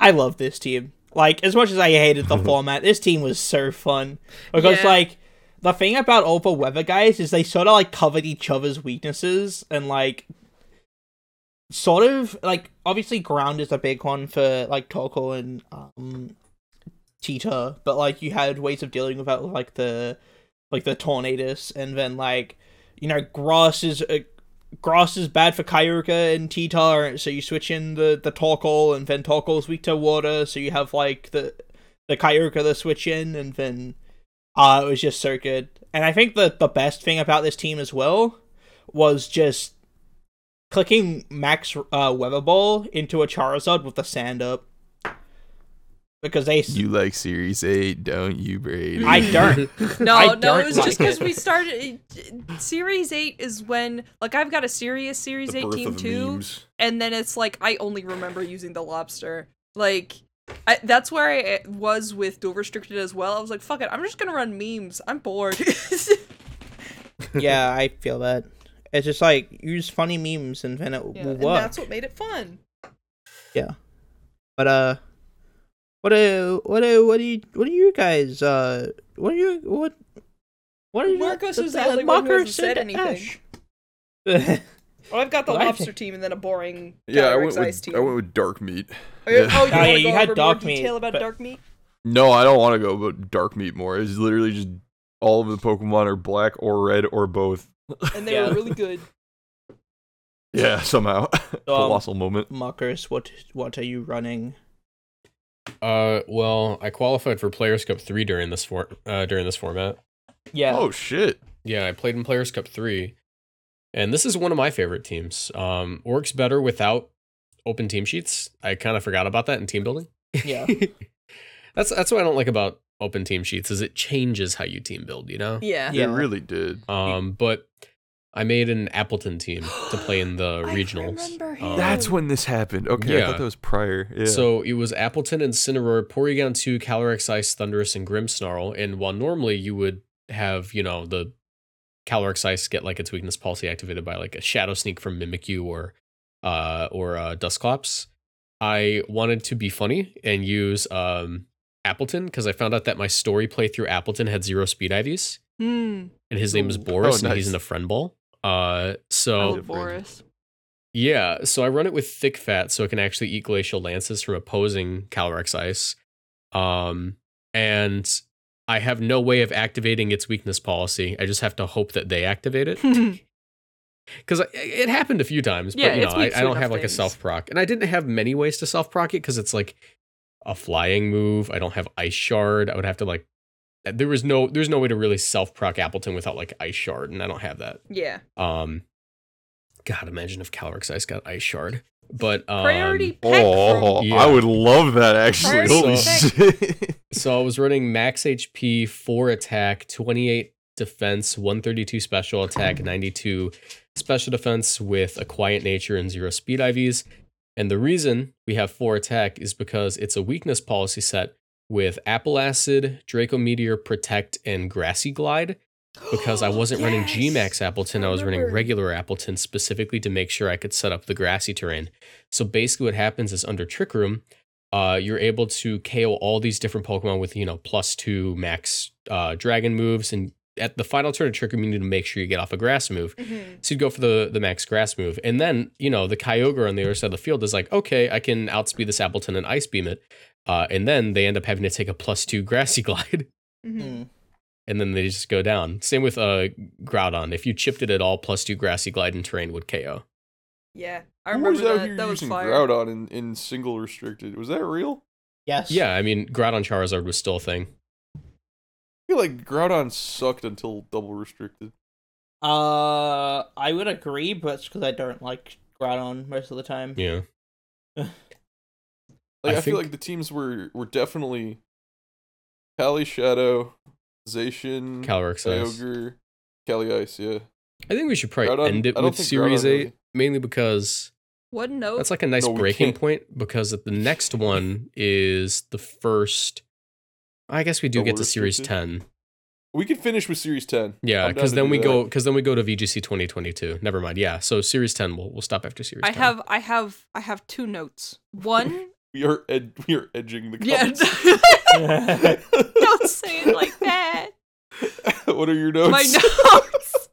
I love this team. Like, as much as I hated the format, this team was so fun. Because, yeah. like, the thing about all the weather guys is they sort of, like, covered each other's weaknesses. And, like, sort of, like, obviously ground is a big one for, like, Torkoal and um, Tita. But, like, you had ways of dealing with that, like, the, like, the Tornadus. And then, like, you know, grass is... Uh, Grass is bad for Kyogre and Tyranitar, so you switch in the, the Torkoal, and then Torkoal's weak to water, so you have, like, the the Kyogre that switch in, and then, uh, it was just so good. And I think that the best thing about this team as well was just clicking Max uh, Weather Ball into a Charizard with the Sand Up. Because they... You like Series eight, don't you, Brady? I don't. no, I don't no, it was like just because we started... Series eight is when... Like, I've got a serious Series the eight team, too. Memes. And then it's like, I only remember using the Lobster. Like, I, that's where I was with Dual Restricted as well. I was like, fuck it, I'm just gonna run memes. I'm bored. Yeah, I feel that. It's just like, use funny memes and then it yeah, will and work. And that's what made it fun. Yeah. But, uh... What do what do what do you what do you guys uh what do you what what are you Marcus is the only one who hasn't said anything. Well, I've got the well, lobster team and then a boring yeah I went with team. I went with dark meat. Oh, yeah. oh you, oh, yeah, you had dark meat. Detail about but... dark meat? No, I don't want to go about dark meat more. It's literally just all of the Pokemon are black or red or both, and they yeah. were really good. Yeah, somehow so, um, colossal moment. Marcus, what what are you running? Uh, well, I qualified for Players Cup three during this for uh during this format. Yeah. Oh shit. Yeah, I played in Players Cup three, and this is one of my favorite teams. Um, works better without open team sheets. I kind of forgot about that in team building. Yeah. that's that's what I don't like about open team sheets is it changes how you team build. You know. Yeah. yeah. It really did. Um, but I made an Appletun team to play in the regionals. Um, That's when this happened. Okay, yeah. I thought that was prior. Yeah. So it was Appletun, Incineroar, Porygon two, Calyrex Ice, Thundurus, and Grimmsnarl. And while normally you would have, you know, the Calyrex Ice get like its weakness policy activated by like a Shadow Sneak from Mimikyu or uh, or uh, Dusclops, I wanted to be funny and use um, Appletun because I found out that my story playthrough Appletun had zero speed I Vs. Mm. And his name is Boris, oh, nice. And he's in the friend ball. Uh, so Boris. Yeah, so I run it with Thick Fat, so it can actually eat Glacial Lances from opposing Calyrex Ice, um, and I have no way of activating its weakness policy. I just have to hope that they activate it, because it happened a few times. Yeah, but you know, I, I don't have things. Like a self proc, and I didn't have many ways to self proc it because it's like a flying move. I don't have Ice Shard. I would have to like. There was no, there's no way to really self-proc Appletun without like Ice Shard, and I don't have that. Yeah. Um. God, imagine if Calyrex Ice got Ice Shard. But um, priority pick. Oh, yeah. I would love that actually. Holy shit! So I was running max H P, four attack, twenty-eight defense, one thirty-two special attack, ninety-two special defense with a quiet nature and zero speed I Vs. And the reason we have four attack is because it's a weakness policy set. With Apple Acid, Draco Meteor, Protect, and Grassy Glide, because I wasn't yes! running G Max Appletun, I was running regular Appletun specifically to make sure I could set up the grassy terrain. So basically what happens is under Trick Room, uh, you're able to K O all these different Pokemon with, you know, plus two max uh, dragon moves, and at the final turn of Trick Room, you need to make sure you get off a grass move. Mm-hmm. So you'd go for the, the max grass move. And then, you know, the Kyogre on the other side of the field is like, okay, I can outspeed this Appletun and Ice Beam it. Uh, and then they end up having to take a plus two grassy glide. Mm-hmm. And then they just go down. Same with uh, Groudon. If you chipped it at all, plus two grassy glide and terrain would K O. Yeah. I remember was that. That, that was fire. Groudon in, in single restricted. Was that real? Yes. Yeah, I mean, Groudon Charizard was still a thing. I feel like Groudon sucked until double restricted. Uh, I would agree, but it's because I don't like Groudon most of the time. Yeah. like I, I think... feel like the teams were, were definitely Cali Shadow, Zacian, Calyrex Kyogre, Cali Ice. Yeah. I think we should probably Groudon, end it with Series Groudon eight, really. Mainly because what note? That's like a nice no, breaking point because the next one is the first. I guess we do get to series ten. We could finish with series ten. Yeah, because then we go because then we go to V G C twenty twenty-two. Never mind. Yeah, so series ten. We'll we'll stop after series. I ten. have I have I have two notes. One. we are ed- we are edging the comments. Yeah. Don't say it like that. What are your notes? My notes.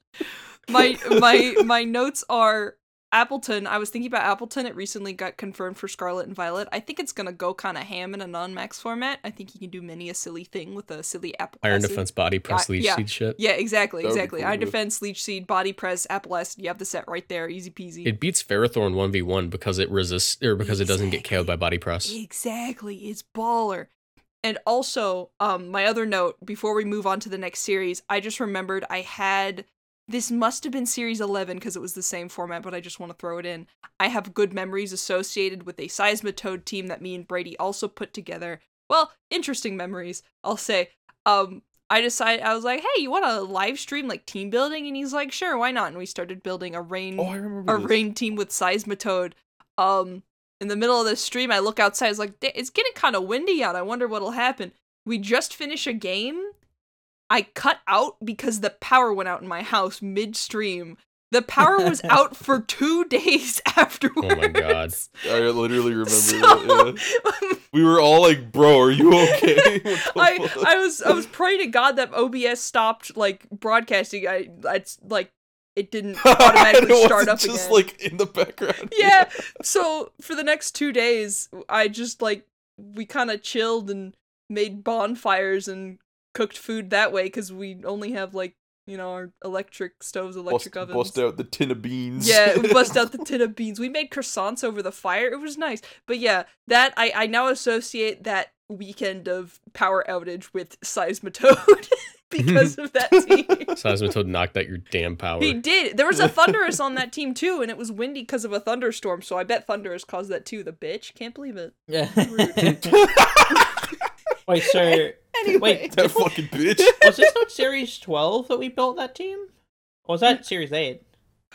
My my my notes are Appletun. I was thinking about Appletun. It recently got confirmed for Scarlet and Violet. I think it's going to go kind of ham in a non-max format. I think you can do many a silly thing with a silly Apple Iron acid. Defense, Body Press, I, Leech yeah. Seed shit. Yeah, exactly, that exactly. Cool Iron with. Defense, Leech Seed, Body Press, Apple Acid. You have the set right there. Easy peasy. It beats Ferrothorn one v one because it resists, or because exactly. it doesn't get K O'd by Body Press. Exactly. It's baller. And also, um, my other note, before we move on to the next series, I just remembered I had... This must have been Series eleven because it was the same format, but I just want to throw it in. I have good memories associated with a Seismitoad team that me and Brady also put together. Well, interesting memories, I'll say. Um, I decided, I was like, hey, you want to live stream like team building? And he's like, sure, why not? And we started building a rain, oh, I remember a this. rain team with Seismitoad. Um, in the middle of the stream, I look outside, I was like, it's getting kind of windy out. I wonder what'll happen. We just finish a game. I cut out because the power went out in my house midstream. The power was out for two days afterwards. Oh my god. I literally remember so, that. Yeah. We were all like, bro, are you okay? I, I was I was praying to God that O B S stopped like broadcasting. I it's like it didn't automatically it start up just, again. Just like in the background. Yeah. yeah. So for the next two days, I just like we kinda chilled and made bonfires and cooked food that way because we only have like you know, our electric stoves, electric bust, ovens. Bust out the tin of beans. Yeah, we bust out the tin of beans. We made croissants over the fire. It was nice. But yeah, that, I, I now associate that weekend of power outage with Seismitoad because of that team. Seismitoad knocked out your damn power. He did. There was a Thundurus on that team too, and it was windy because of a thunderstorm, so I bet Thundurus caused that too, the bitch. Can't believe it. Yeah. Wait, so... Anyway. Wait, that fucking bitch. Was this not Series twelve that we built that team? Or was that Series eight?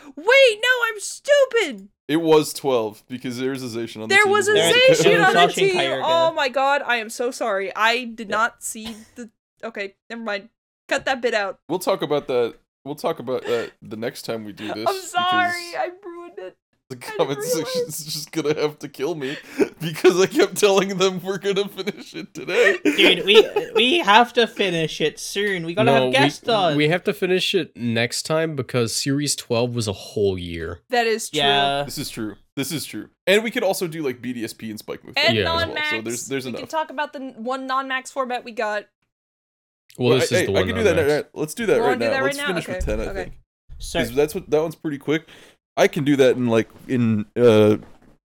Wait, no, I'm stupid! It was twelve, because there was a Zacian on the there team. Was there was a Zacian on the team! Kyogre. Oh my god, I am so sorry. I did yeah. not see the... Okay, never mind. Cut that bit out. We'll talk about that We'll talk about that the next time we do this. I'm sorry, I ruined it. The comment section is just gonna have to kill me because I kept telling them we're gonna finish it today. Dude, we we have to finish it soon. We gotta no, have guests we, on. We have to finish it next time because Series twelve was a whole year. That is true. Yeah. This is true. This is true. And we could also do like B D S P and Spike Move. And yeah. non-max. Well. So there's, there's we enough. We can talk about the one non-max format we got. Well, well this I, is hey, the one I can do that. Right, let's do that we'll right do now. That Let's right finish now? With okay. ten, I okay. think. Sure. That's what, that one's pretty quick. I can do that in like in uh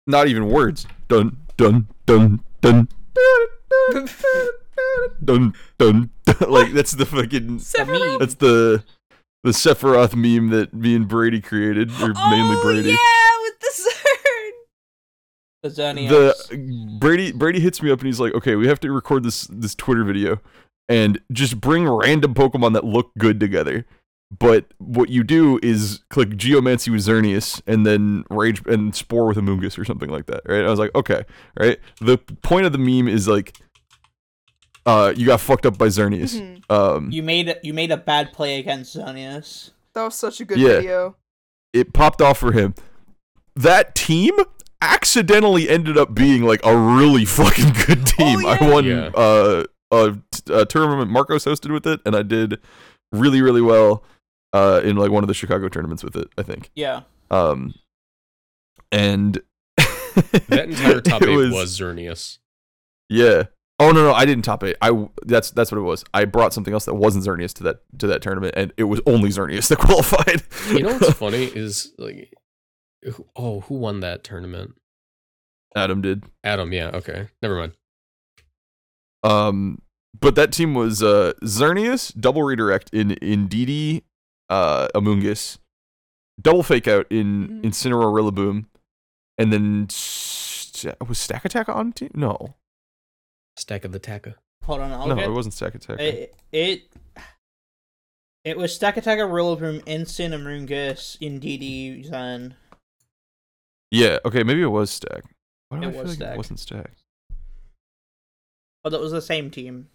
not even words. Dun dun dun dun dun dun dun. Like that's the fucking Sephiroth. That's the the Sephiroth meme that me and Brady created, or oh, mainly Brady. Yeah, with the Zern. The Xerneas. The Brady Brady hits me up and he's like, okay, we have to record this this Twitter video and just bring random Pokemon that look good together. But what you do is click Geomancy with Xerneas and then Rage and Spore with Amoonguss or something like that, right? I was like, okay, right? The point of the meme is like, uh, you got fucked up by Xerneas. Mm-hmm. Um, you made you made a bad play against Xerneas. That was such a good yeah, video. It popped off for him. That team accidentally ended up being like a really fucking good team. Oh, yeah. I won yeah. uh, a, a tournament Marcos hosted with it, and I did really, really well. Uh, in like one of the Chicago tournaments with it, I think. Yeah. Um, and that entire top eight was, was Xerneas. Yeah. Oh no, no, I didn't top eight. I that's that's what it was. I brought something else that wasn't Xerneas to that to that tournament, and it was only Xerneas that qualified. You know what's funny is like, oh, who won that tournament? Adam did. Adam, yeah. Okay, never mind. Um, but that team was uh Xerneas, double redirect in in D D. Uh, Amoonguss, double fake out in Incineroar, Rillaboom, and then st- was Stack Attack on team? No, Stack of the Taka. Hold on, I'll no, get... it wasn't Stack Attack. It, it it was Stack Attack, Rillaboom, Incin, Amoonguss, in D D Zen. Yeah, okay, maybe it was Stack. Why do it I was feel Stack. Like it wasn't Stack. But it was the same team.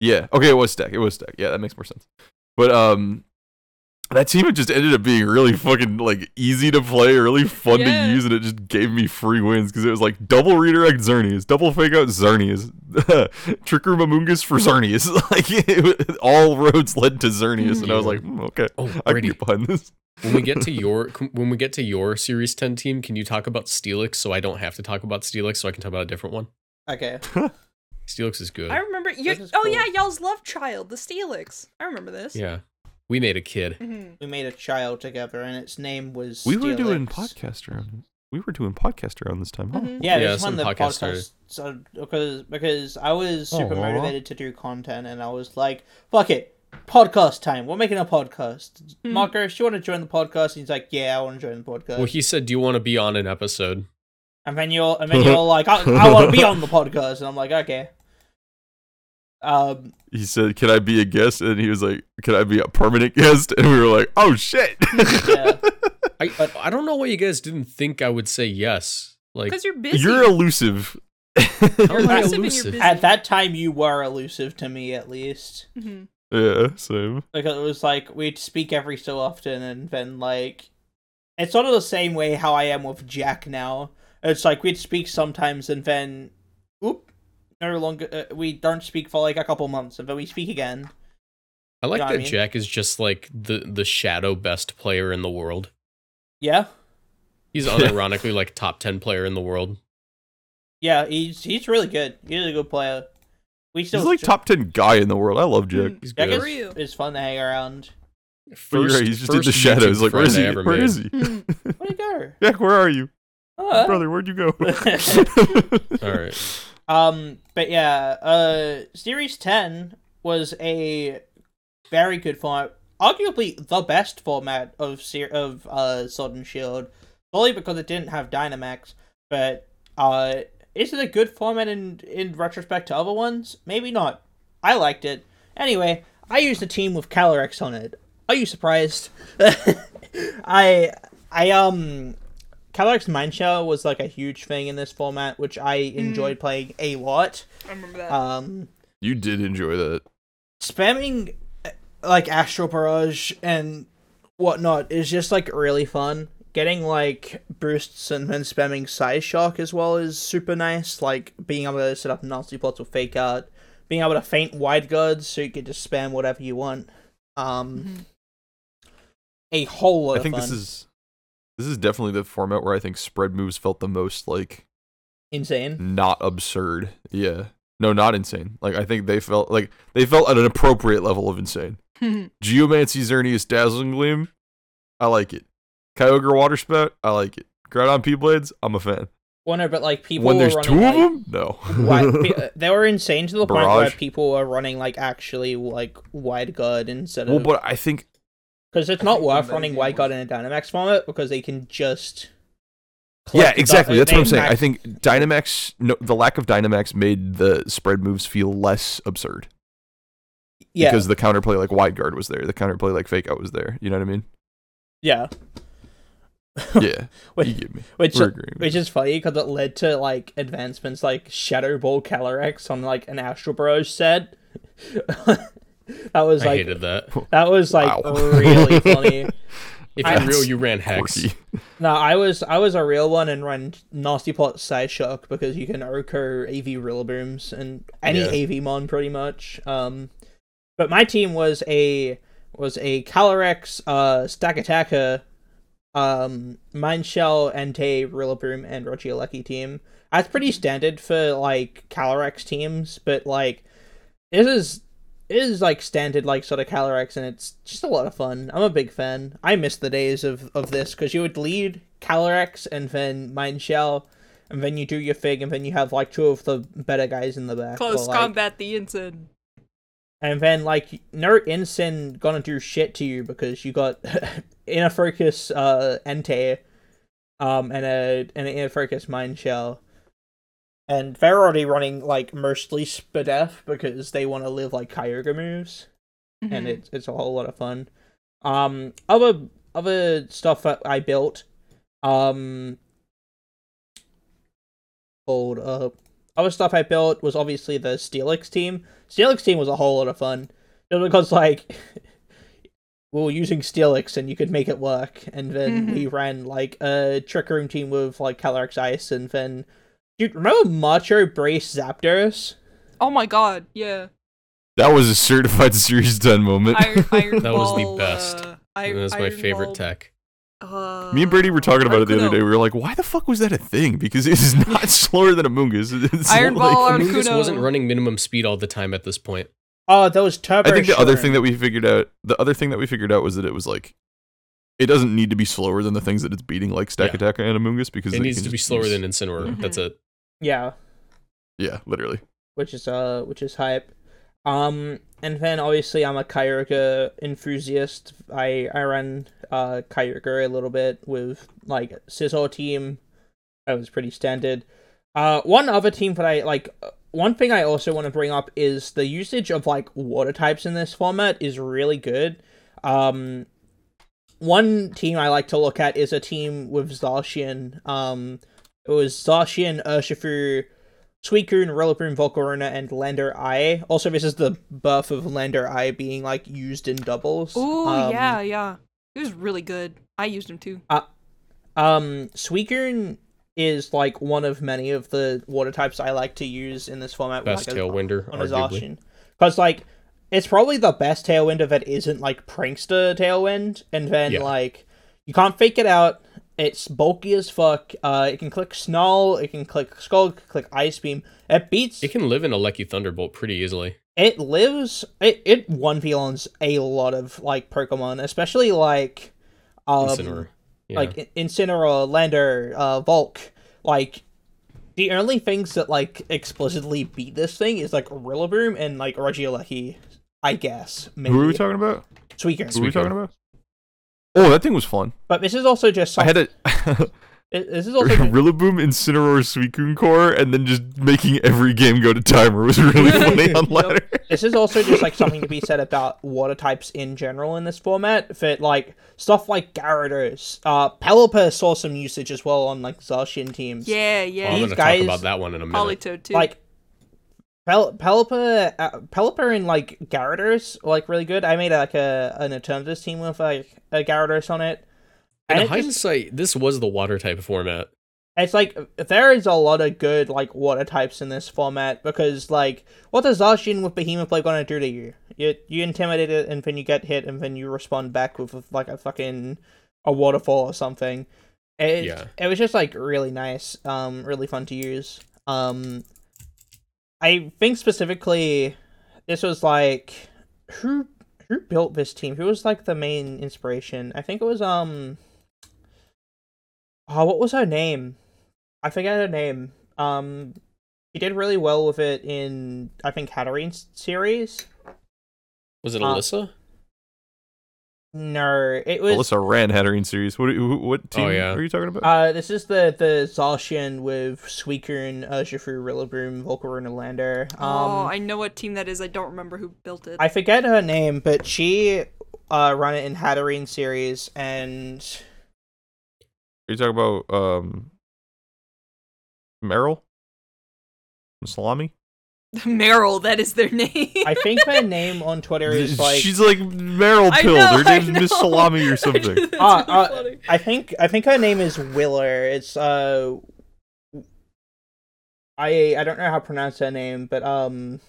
Yeah. Okay, it was Stack. It was Stack. Yeah, that makes more sense. But um, that team just ended up being really fucking like easy to play, really fun yeah. to use, and it just gave me free wins because it was like double redirect Xerneas, double fake out Xerneas, Trick Room Amoonguss for Xerneas. Like it, all roads led to Xerneas, mm-hmm. and I was like, mm, okay, oh, I can get behind this. When we get to your when we get to your Series ten team, can you talk about Steelix so I don't have to talk about Steelix, so I can talk about a different one? Okay. Steelix is good. I remember. You, oh cool. yeah, y'all's love child, the Steelix. I remember this. Yeah, we made a kid. Mm-hmm. We made a child together, and its name was. We Steelix. were doing podcast around. We were doing podcast around this time, huh? Mm-hmm. Yeah, yeah, some podcast. So because because I was super Aww. motivated to do content, and I was like, "Fuck it, podcast time. We're making a podcast." Mm. Marcus, do you want to join the podcast? And he's like, "Yeah, I want to join the podcast." Well, he said, "Do you want to be on an episode?" And then you're and then you're like, "I, I want to be on the podcast," and I'm like, "Okay." Um, he said, "Can I be a guest?" And he was like, "Can I be a permanent guest?" And we were like, "Oh shit!" Yeah. I but, I don't know why you guys didn't think I would say yes. Like, because you're busy. You're elusive. You're elusive. You're busy. At that time, you were elusive to me, at least. Mm-hmm. Yeah, same. Like it was like we'd speak every so often, and then like it's sort of the same way how I am with Jack now. It's like we'd speak sometimes, and then, oop. No longer, uh, we don't speak for like a couple months, and then we speak again. I like you know that I mean? Jack is just like the, the shadow best player in the world. Yeah, he's unironically like top ten player in the world. Yeah, he's he's really good. He's a good player. We still he's like top ten guy in the world. I love Jack. He's Jack good. Is, it's fun to hang around. First, right, he's just in the shadows. Like, where is he? Where is he? Where'd he go? Jack, where are you? Uh, Brother, where'd you go? All right. Um, but yeah, uh, Series ten was a very good format, arguably the best format of ser- of uh Sword and Shield, only because it didn't have Dynamax. But uh, is it a good format in in retrospect to other ones? Maybe not. I liked it anyway. I used a team with Calyrex on it. Are you surprised? I I um. Calyrex Mindshell was like a huge thing in this format, which I enjoyed mm. playing a lot. I remember that. Um, you did enjoy that. Spamming like Astral Barrage and whatnot is just like really fun. Getting like boosts and then spamming Size Shock as well is super nice. Like being able to set up nasty plots with Fake Out, being able to feint Wide Guards so you can just spam whatever you want. Um, mm-hmm. A whole lot. I of think fun. this is. This is definitely the format where I think spread moves felt the most, like... Insane? Not absurd. Yeah. No, not insane. Like, I think they felt, like, they felt at an appropriate level of insane. Geomancy Xerneas Dazzling Gleam, I like it. Kyogre Water Spout, I like it. Groudon P-Blades, I'm a fan. Well, no, but, like, people when were running, two like, of them? No. wide, they were insane to the Barrage. Point where people were running, like, actually, like, Wide Guard instead well, of... Well, but I think... Because it's not worth running White Guard in a Dynamax format because they can just... Yeah, exactly. That's what I'm saying. I think Dynamax, no, the lack of Dynamax made the spread moves feel less absurd. Yeah. Because the counterplay like Wide Guard was there. The counterplay like Fake Out was there. You know what I mean? Yeah. Yeah. which, you get me. Which, We're agreeing. Which is funny because it led to like advancements like Shadow Ball Calyrex on like an Astral Barrage set. That was like I hated that. That was like wow. really funny. If you're real, you ran Hex. No, I was I was a real one and ran Nasty Plot Size Shock because you can Oko A V Rillabooms and any yeah. A V mon pretty much. Um, but my team was a was a Calyrex, uh, Stack Attacker, um, Mindshell, Entei, Rillaboom, and Regieleki team. That's pretty standard for like Calyrex teams, but like this is. It is, like, standard, like, sort of Calyrex, and it's just a lot of fun. I'm a big fan. I miss the days of, of this, because you would lead Calyrex, and then Mindshell, and then you do your fig, and then you have, like, two of the better guys in the back. Close or, like, combat the Ensign. And then, like, no Ensign gonna do shit to you, because you got Inner Focus uh, Entei, um, and, a, and an Inner Focus Mindshell. And they're already running, like, mostly Spadef because they want to live, like, Kyogre moves. Mm-hmm. And it's it's a whole lot of fun. Um, other, other stuff that I built, um... Hold up. Other stuff I built was obviously the Steelix team. Steelix team was a whole lot of fun. Just because, like, we were using Steelix and you could make it work. And then mm-hmm. we ran, like, a Trick Room team with, like, Calyrex Ice and then... Dude, remember Macho Brace Zapdos? Oh my god, yeah. That was a certified Series ten moment. Iron, Iron that Ball, was the best. Uh, Iron, that was my Iron favorite Ball. Tech. Uh, Me and Brady were talking about it the other day. We were like, why the fuck was that a thing? Because it is not slower than Amoonguss. It's Iron like, Ball Amoonguss wasn't running minimum speed all the time at this point. Oh, that was Turbo I think the Shuren. other thing that we figured out, the other thing that we figured out was that it was like, it doesn't need to be slower than the things that it's beating, like Stack yeah. Attack and Amoonguss, because it needs to be slower use... than Incineroar. Mm-hmm. That's it. Yeah. Yeah, literally. Which is uh, which is hype. Um, and then obviously I'm a Kyogre enthusiast. I I ran uh Kyogre a little bit with like Scizor team. That was pretty standard. Uh, one other team that I like. One thing I also want to bring up is the usage of like water types in this format is really good. Um. One team I like to look at is a team with Zacian. Um, it was Zacian, Urshifu, Suicune, Rillaboom, Volcarona, and Landorus. Also, this is the buff of Landorus being, like, used in doubles. Ooh, um, yeah, yeah. It was really good. I used him, too. Uh, um, Suicune is, like, one of many of the water types I like to use in this format. Best like, Tailwinder, on, on arguably. Because, like... It's probably the best Tailwinder that isn't, like, Prankster Tailwind, and then, yeah. like, you can't fake it out, It's bulky as fuck. Uh, it can click Snarl, it can click Skull, it can click Ice Beam. It beats... It can live in a Lucky Thunderbolt pretty easily. It lives... It, it one V-lons a lot of, like, Pokemon, especially, like... Um, Incineroar. Yeah. Like, Incineroar, Landorus, uh, Volk. Like, the only things that, like, explicitly beat this thing is, like, Rillaboom and, like, Regieleki, I guess. Maybe. Who were we talking about? Suicune. Who were we talking about? Oh, that thing was fun. But this is also just something. I had a... it, this is also Rillaboom, Incineroar, Suicune Core, and then just making every game go to timer was really funny on ladder. Yep. This is also just like something to be said about water types in general in this format. For like stuff like Gyarados, uh, Pelipper saw some usage as well on like Zacian teams. Yeah, yeah. Well, I'm gonna guys, talk about that one in a minute. Politoed too. Like Pel- Pelipper, uh, Pelipper and like Gyarados like really good. I made like a an Eternatus team with like a Gyarados on it. And in hindsight, just, this was the water type format. It's like there is a lot of good like water types in this format because like what does Zacian with Behemoth Blade gonna do to you? You you intimidate it and then you get hit and then you respond back with like a fucking a waterfall or something. It yeah. it was just like really nice, um, really fun to use. Um, I think specifically, this was like who who built this team? Who was like the main inspiration? I think it was um. Oh, what was her name? I forget her name. Um, she did really well with it in, I think, Hatterine's series. Was it Alyssa? Uh, no, it was... Alyssa ran Hatterine's series. What what team oh, yeah. are you talking about? Uh, this is the, the Zacian with Suicune, Urshifu, Rillaboom, Volcarona, Lander. Um, oh, I know what team that is. I don't remember who built it. I forget her name, but she uh, ran it in Hatterine's series, and... Are you talking about um, Meryl? Salami? Meryl, that is their name. I think my name on Twitter is like... She's like Meryl Pilled. Know, her name's Miss Salami or something. Just, uh, really uh, I think I think her name is Willer. It's... uh, I I don't know how to pronounce her name, but... um.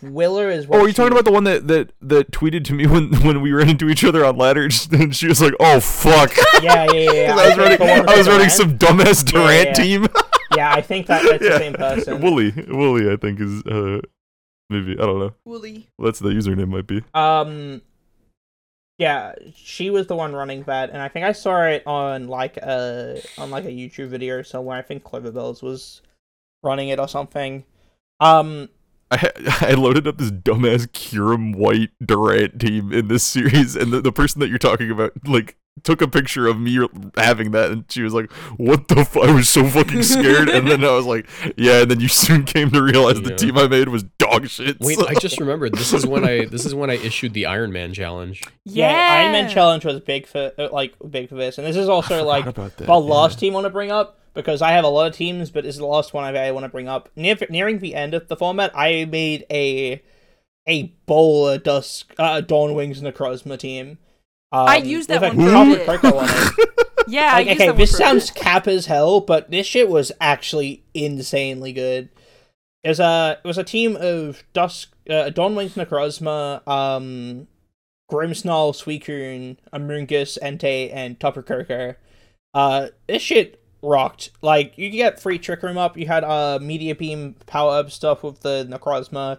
Willer is. Oh, are you talking about the one that, that, that tweeted to me when, when we ran into each other on ladder? And she was like, "Oh fuck!" Yeah, yeah, yeah. I was running, I was running some dumbass Durant yeah, yeah. team. Yeah, I think that, that's yeah. the same person. Wooly, Wooly, I think is uh, maybe I don't know. Wooly. Well, that's the username might be. Um, yeah, she was the one running that, and I think I saw it on like a on like a YouTube video or somewhere. I think Cloverbells was running it or something. Um. I, I loaded up this dumbass Kyurem White Durant team in this series, and the, the person that you're talking about, like, took a picture of me having that, and she was like, "What the fuck?" I was so fucking scared, and then I was like, "Yeah." And then you soon came to realize yeah. the team I made was dog shit. Wait, so. I just remembered this is when I this is when I issued the Iron Man challenge. Yeah, yeah Iron Man challenge was big for like big for this, and this is also like the yeah. last team I want to bring up. Because I have a lot of teams, but it's the last one I want to bring up. Near, nearing the end of the format, I made a a bowl of Dusk, uh, Dawnwings Necrozma team. Um, I used that with one. A Coco on it. Yeah, like, I used okay, that one. Okay, this sounds it. cap as hell, but this shit was actually insanely good. It was a it was a team of Dusk, uh, Dawnwings Necrozma, um, Grimmsnarl, Suicune, Amoonguss, Entei, and Tapu Fini. Uh, this shit. Rocked. Like, you get free Trick Room up. You had uh, Meteor Beam power up stuff with the Necrozma.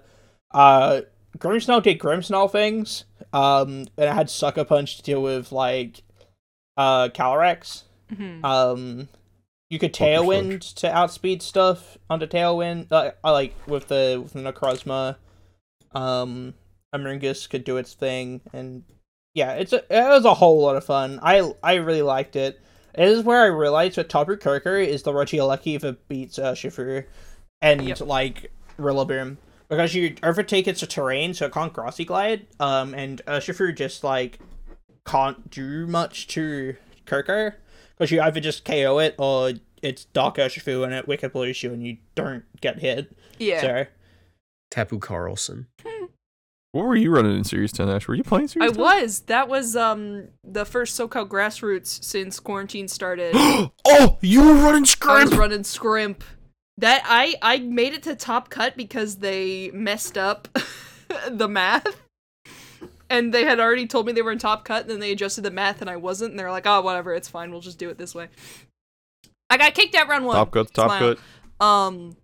Uh, Grimmsnarl did Grimmsnarl things. Um, and I had Sucker Punch to deal with, like, uh, Calyrex. Mm-hmm. Um, you could Tailwind to outspeed stuff under Tailwind. Uh, I like with the, with the Necrozma. Um, Amoonguss could do its thing. And yeah, it's a, it was a whole lot of fun. I, I really liked it. This is where I realized that Tapu Fini is the Regieleki that beats Urshifu and, yep. like, Rillaboom. Because you overtake its terrain, so it can't Grassy Glide, um, and Urshifu just, like, can't do much to Fini. Because you either just K O it, or it's Dark Urshifu and it Wicked Blows you and you don't get hit. Yeah. So. Tapu Carlson. What were you running in Series ten, Ash? Were you playing Series ten? I was. That was um the first SoCal Grassroots since quarantine started. Oh, you were running Scrimp! I was running Scrimp. That, I, I made it to Top Cut because they messed up the math. and they had already told me they were in top cut, and then they adjusted the math, and I wasn't, and they're like, oh, whatever, it's fine, we'll just do it this way. I got kicked out round one. Top cut, top Smile. cut. Um,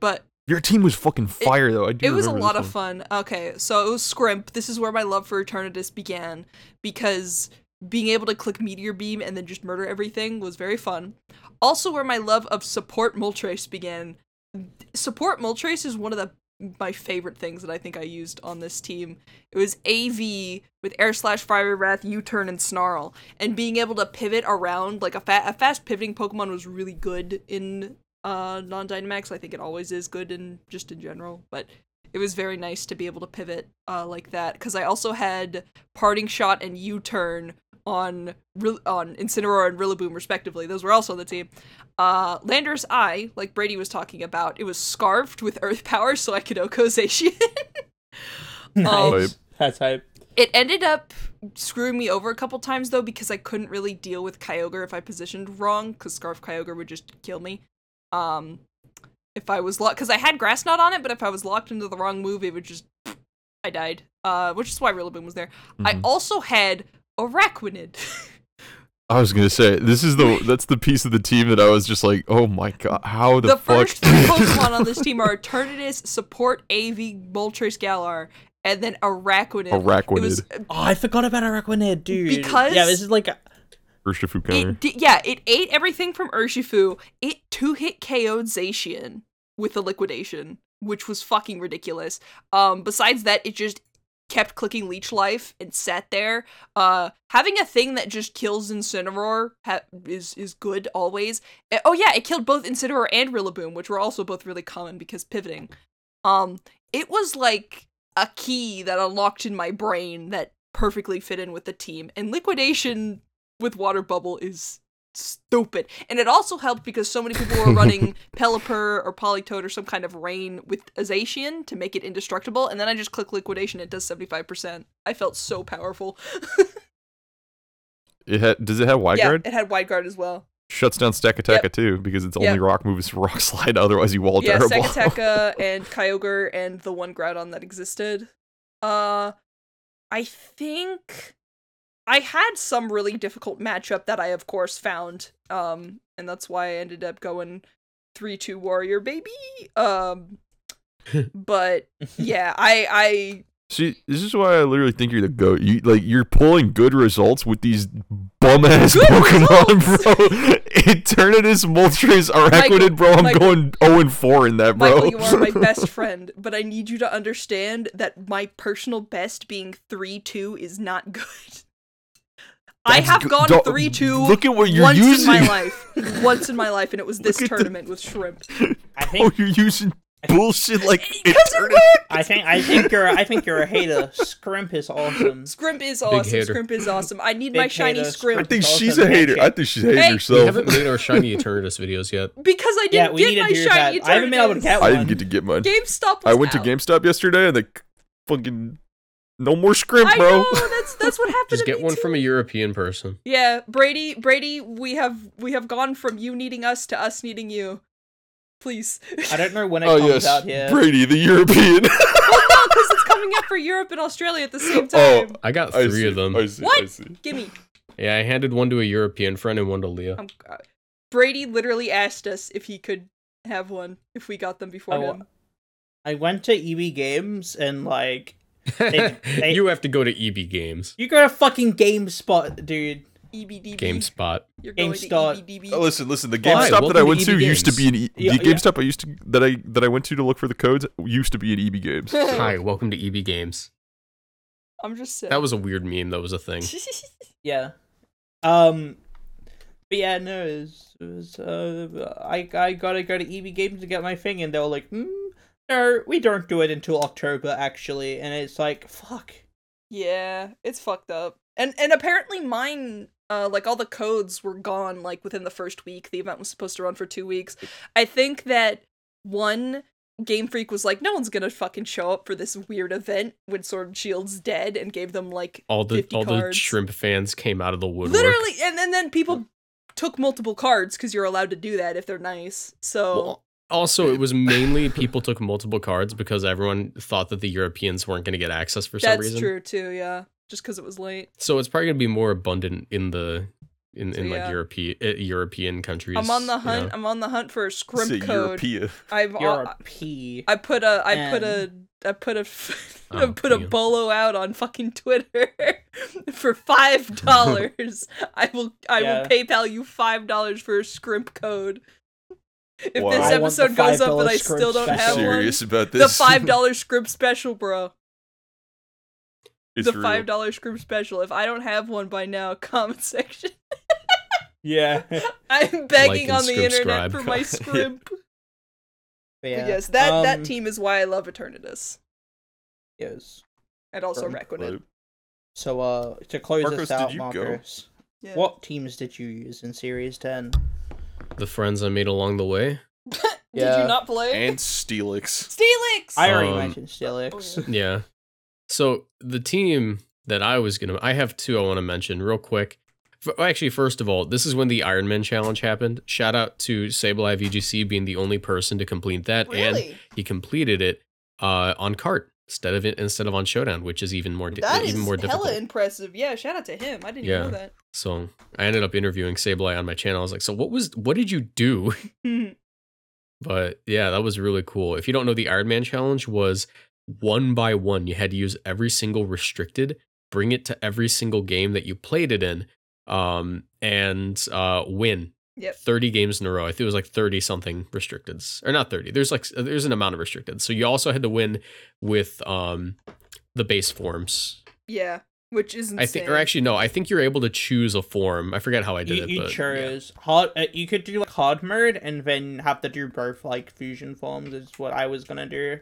but... Your team was fucking fire, it, though. I do It was a lot of fun. Okay, so it was Scrimp. This is where my love for Eternatus began, because being able to click Meteor Beam and then just murder everything was very fun. Also where my love of Support Moltres began. Support Moltres is one of the my favorite things that I think I used on this team. It was A V with Air Slash, Fiery Wrath, U-Turn, and Snarl. And being able to pivot around, like a, fa- a fast pivoting Pokemon was really good in uh, non-Dynamax. I think it always is good in just in general, but it was very nice to be able to pivot uh, like that. Because I also had Parting Shot and U-Turn on on Incineroar and Rillaboom, respectively. Those were also on the team. Uh, Landorus Eye, like Brady was talking about, it was scarfed with Earth Power, so I could Oko Zacian. Nice. Um, That's hype. It ended up screwing me over a couple times, though, because I couldn't really deal with Kyogre if I positioned wrong, because Scarf Kyogre would just kill me. Um, if I was locked, because I had Grass Knot on it, but if I was locked into the wrong move, it would just... I died. Uh, which is why Rillaboom was there. Mm-hmm. I also had... Araquanid. I was gonna say this is the that's the piece of the team that I was just like, oh my god, how the, the fuck? The first Pokemon on this team are Eternatus, Support, A V, Moltres, Galar, and then Araquanid. Araquanid. Was, oh, I forgot about Araquanid, dude. Because yeah, this is like a- Urshifu counter. It, yeah, it ate everything from Urshifu. It two hit K O'd Zacian with the liquidation, which was fucking ridiculous. Um, besides that, it just kept clicking Leech Life and sat there. Uh, having a thing that just kills Incineroar ha- is is good always. It, oh yeah, it killed both Incineroar and Rillaboom, which were also both really common because pivoting. Um, it was like a key that unlocked in my brain that perfectly fit in with the team. And liquidation with Water Bubble is stupid. And it also helped because so many people were running Pelipper or Politoed or some kind of rain with Zacian to make it indestructible, and then I just click liquidation, it does seventy-five percent. I felt so powerful. It had, does it have wide yeah, guard? It had wide guard as well. Shuts down Stakateka yep. too, because its only yep. rock move is rock slide, otherwise you wall yeah, terrible. Yeah, Stakateka and Kyogre and the one Groudon that existed. Uh, I think... I had some really difficult matchup that I, of course, found, um, and that's why I ended up going three two Warrior, baby. Um, but yeah, I, I see. This is why I literally think you're the GOAT. You like you're pulling good results with these bum ass Pokemon, results. Bro. Eternatus, Moltres, Araquanid, bro. I'm Michael, going zero and four in that, bro. Michael, you are my best friend, but I need you to understand that my personal best being three two is not good. That's I have go- gone three two look at what you're once using. in my life. Once in my life, and it was this tournament the- with shrimp. I think oh, you're using I bullshit think- like Eternatus. I think I think you're I think you're a hater. Scrimp is awesome. Scrimp is awesome. Scrimp is awesome. I need Big my shiny hater. Scrimp. I think she's awesome. a hater. I think she's a hater hey. herself. We haven't made our shiny Eternatus videos yet. Because I didn't yeah, get my shiny Eternatus. I haven't been able to get one. I didn't get to get mine. GameStop was I went out. to GameStop yesterday and they fucking no more scrimp, bro. I know, that's that's what happened. Just get one too. From a European person. Yeah, Brady, Brady, we have we have gone from you needing us to us needing you. Please. I don't know when it oh, comes yes. out here. Brady, the European. Well, no, because it's coming up for Europe and Australia at the same time. Oh, I got three I see, of them. I see, what? I see. Give me. Yeah, I handed one to a European friend and one to Leah. Um, uh, Brady literally asked us if he could have one if we got them before oh, him. I went to E B Games and like. They, they, you have to go to E B Games. You go to fucking GameSpot, dude. E B D B. GameSpot. You're going GameStop. To oh, listen, listen. The GameStop Why? that Welcome I went to, to used to be an e- yeah, the GameStop yeah. I used to that I that I went to to look for the codes used to be an E B Games. Hi, welcome to E B Games. I'm just saying. That was a weird meme. That was a thing. yeah. Um. But yeah, no. It was, it was, uh, I I gotta go to E B Games to get my thing, and they were like, hmm. No, we don't do it until October, actually, and it's like, fuck. Yeah, it's fucked up. And and apparently mine, uh, like, all the codes were gone, like, within the first week. The event was supposed to run for two weeks. I think that one, Game Freak was like, no one's gonna fucking show up for this weird event when Sword and Shield's dead, and gave them, like, all the fifty all cards. The shrimp fans came out of the woodwork. Literally, and, and then people took multiple cards, because you're allowed to do that if they're nice, so... Well, also, it was mainly people took multiple cards because everyone thought that the Europeans weren't going to get access for some That's reason. That's true, too, yeah. Just because it was late. So it's probably going to be more abundant in the... In, so, in like yeah. Europe, uh, European countries. I'm on the hunt. You know? I'm on the hunt for a scrimp it's a code. Europea. I've uh, I put a I N. put a I put a f- I put a bolo out on fucking Twitter for five dollars. I will I yeah. will PayPal you five dollars for a scrimp code. If wow. this episode goes up and I still don't special. have serious one, about this? The five dollar scrimp special, bro. It's the five dollar scrimp special. If I don't have one by now, comment section. Yeah. I'm begging like on the internet scribe. for my scrimp. yeah. But yes, that, um, that team is why I love Eternatus. Yes. And also Requited. So uh to close Marcos, this out, Marcos, yeah. what teams did you use in Series ten? The friends I made along the way. did yeah. you not play? And Steelix. Steelix! I already um, mentioned Steelix. Oh, yeah. yeah. So the team that I was going to... I have two I want to mention real quick. F- actually, first of all, this is when the Iron Man Challenge happened. Shout out to Sableye V G C being the only person to complete that. Really? And he completed it uh, on cart instead of instead of on Showdown, which is even more, di- that even more difficult. That is hella impressive. Yeah, shout out to him. I didn't yeah. even know that. So I ended up interviewing Sableye on my channel. I was like, so what was what did you do? But yeah, that was really cool. If you don't know, the Iron Man Challenge was... One by one, you had to use every single restricted, bring it to every single game that you played it in, um, and uh, win. Yep. thirty games in a row. I think it was like thirty something restricteds, or not thirty. There's like there's an amount of restricted. So you also had to win with um the base forms. Yeah, which is insane. I think, or actually no, I think you're able to choose a form. I forget how I did you, it. You but, chose yeah. hard. Uh, you could do like hard mode, and then have to do both like fusion forms. Is what I was gonna do.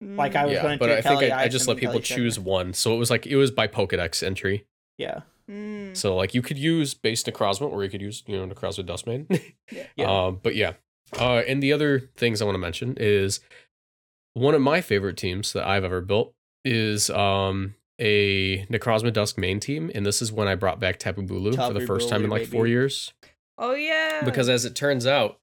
Like I was yeah, going to do, but I Kelly think I, I just let people Kelly choose Shepard. one. So it was like it was by Pokedex entry. Yeah. Mm. So like you could use base Necrozma, or you could use you know Necrozma Dustman. yeah. yeah. Uh, but yeah, uh, and the other things I want to mention is one of my favorite teams that I've ever built is um, a Necrozma Dusk main team, and this is when I brought back Tapu Bulu Tapu for the first Bulu, time in like maybe. four years. Oh yeah. Because as it turns out,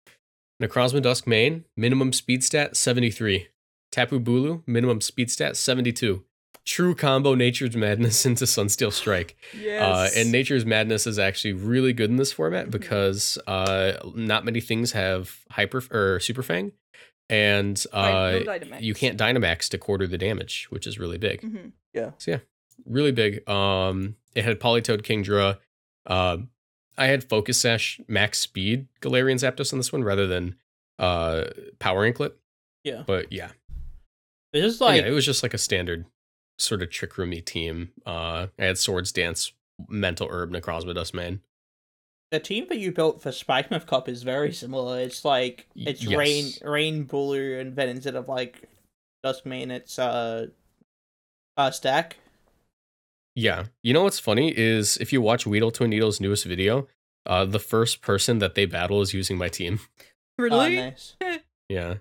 Necrozma Dusk main minimum speed stat seventy-three. Tapu Bulu, minimum speed stat, seventy-two. True combo Nature's Madness into Sunsteel Strike. Yes. Uh, and Nature's Madness is actually really good in this format because uh, not many things have Hyper or Super Fang. And uh, no you can't Dynamax to quarter the damage, which is really big. Mm-hmm. Yeah. So yeah, really big. Um, it had Politoed Kingdra. Uh, I had Focus Sash max speed Galarian Zapdos on this one rather than uh, Power Anklet. Yeah. But yeah. It was, like, yeah, it was just like a standard sort of trick roomy team. Uh, I had Swords Dance, Mental Herb, Necrozma Dustman. The team that you built for Spikemouth Cup is very similar. It's like it's yes. Rain, Rain, Bulu, and then instead of like Dustman, it's uh, uh, Stack. Yeah, you know what's funny is if you watch Weedle Twinneedle's newest video, uh, the first person that they battle is using my team. Really? Oh, nice. yeah.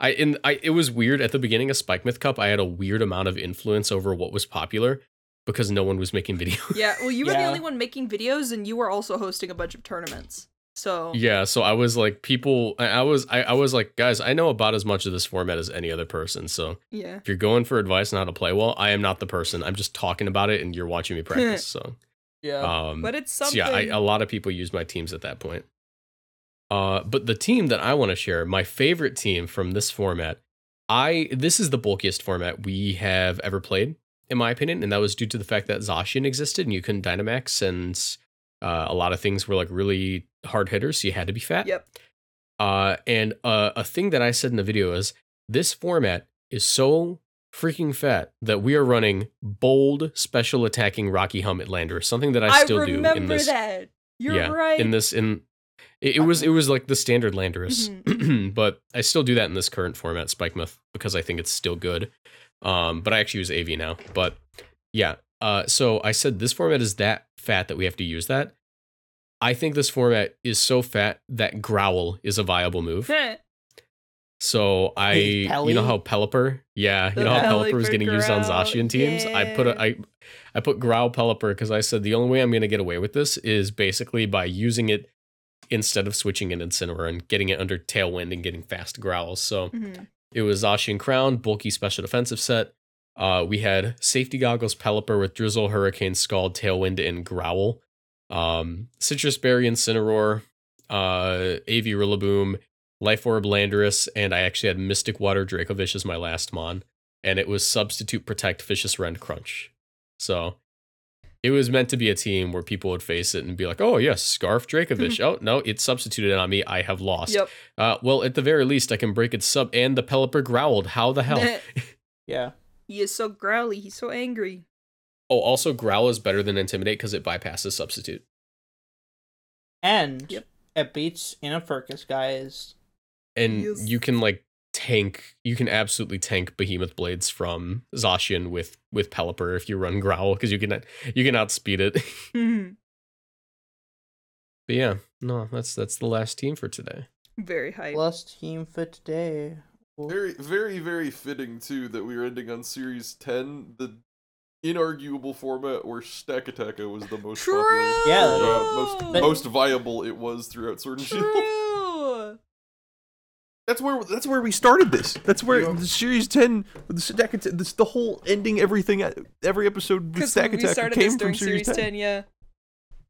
I in I it was weird at the beginning of Spikemouth Cup. I had a weird amount of influence over what was popular because no one was making videos. Yeah, well, you were yeah. the only one making videos, and you were also hosting a bunch of tournaments. So yeah, so I was like, people, I, I was I, I was like, guys, I know about as much of this format as any other person. So yeah, if you're going for advice on how to play well, I am not the person. I'm just talking about it, and you're watching me practice. so yeah, um, but it's something. So yeah, I, a lot of people used my teams at that point. Uh, but the team that I want to share, my favorite team from this format, I this is the bulkiest format we have ever played, in my opinion, and that was due to the fact that Zacian existed and you couldn't Dynamax, and uh, a lot of things were like really hard hitters, so you had to be fat. Yep. Uh, and uh, a thing that I said in the video is this format is so freaking fat that we are running bold special attacking Rocky Helmet Landorus, something that I still I do in this. That. You're yeah, right. In this in. It, it was it was like the standard Landorus, mm-hmm. but I still do that in this current format, Spikemouth, because I think it's still good. Um, but I actually use A V now. But yeah, uh, so I said this format is that fat that we have to use that. I think this format is so fat that Growl is a viable move. so I, you know how Pelipper, yeah, the you know how Pelipper was getting growl. used on Zacian teams. Yeah. I put a I, I put Growl Pelipper because I said the only way I'm going to get away with this is basically by using it instead of switching in Incineroar and getting it under Tailwind and getting fast growls. So mm-hmm. it was Zacian Crown, bulky special defensive set. Uh, we had Safety Goggles Pelipper with Drizzle, Hurricane, Scald, Tailwind, and Growl. Um, Citrus Berry Incineroar, uh, A V Rillaboom, Life Orb Landorus, and I actually had Mystic Water Dracovish as my last Mon. And it was Substitute, Protect, Vicious Rend, Crunch. So it was meant to be a team where people would face it and be like, oh, yes, Scarf Dracovish. Oh, no, it's substituted on me. I have lost. Yep. Uh, well, at the very least, I can break its sub. And the Pelipper growled. How the hell? Yeah. He is so growly. He's so angry. Oh, also, Growl is better than Intimidate because it bypasses Substitute. And yep. it beats Anafurcus, guys. And yes. you can, like, tank. You can absolutely tank Behemoth Blades from Zacian with with Pelipper if you run Growl, because you can you can outspeed it. Mm-hmm. But yeah, no, that's that's the last team for today. Very hype. Last team for today. Very, very, very fitting too that we were ending on series ten, the inarguable format where Stackataka was the most True! popular, yeah, uh, most but, most viable it was throughout Sword and Shield. True. That's where that's where we started this. That's where yeah. the series ten, the stack attack, this, the whole ending, everything, every episode with Stack Attack came from series ten. ten. Yeah.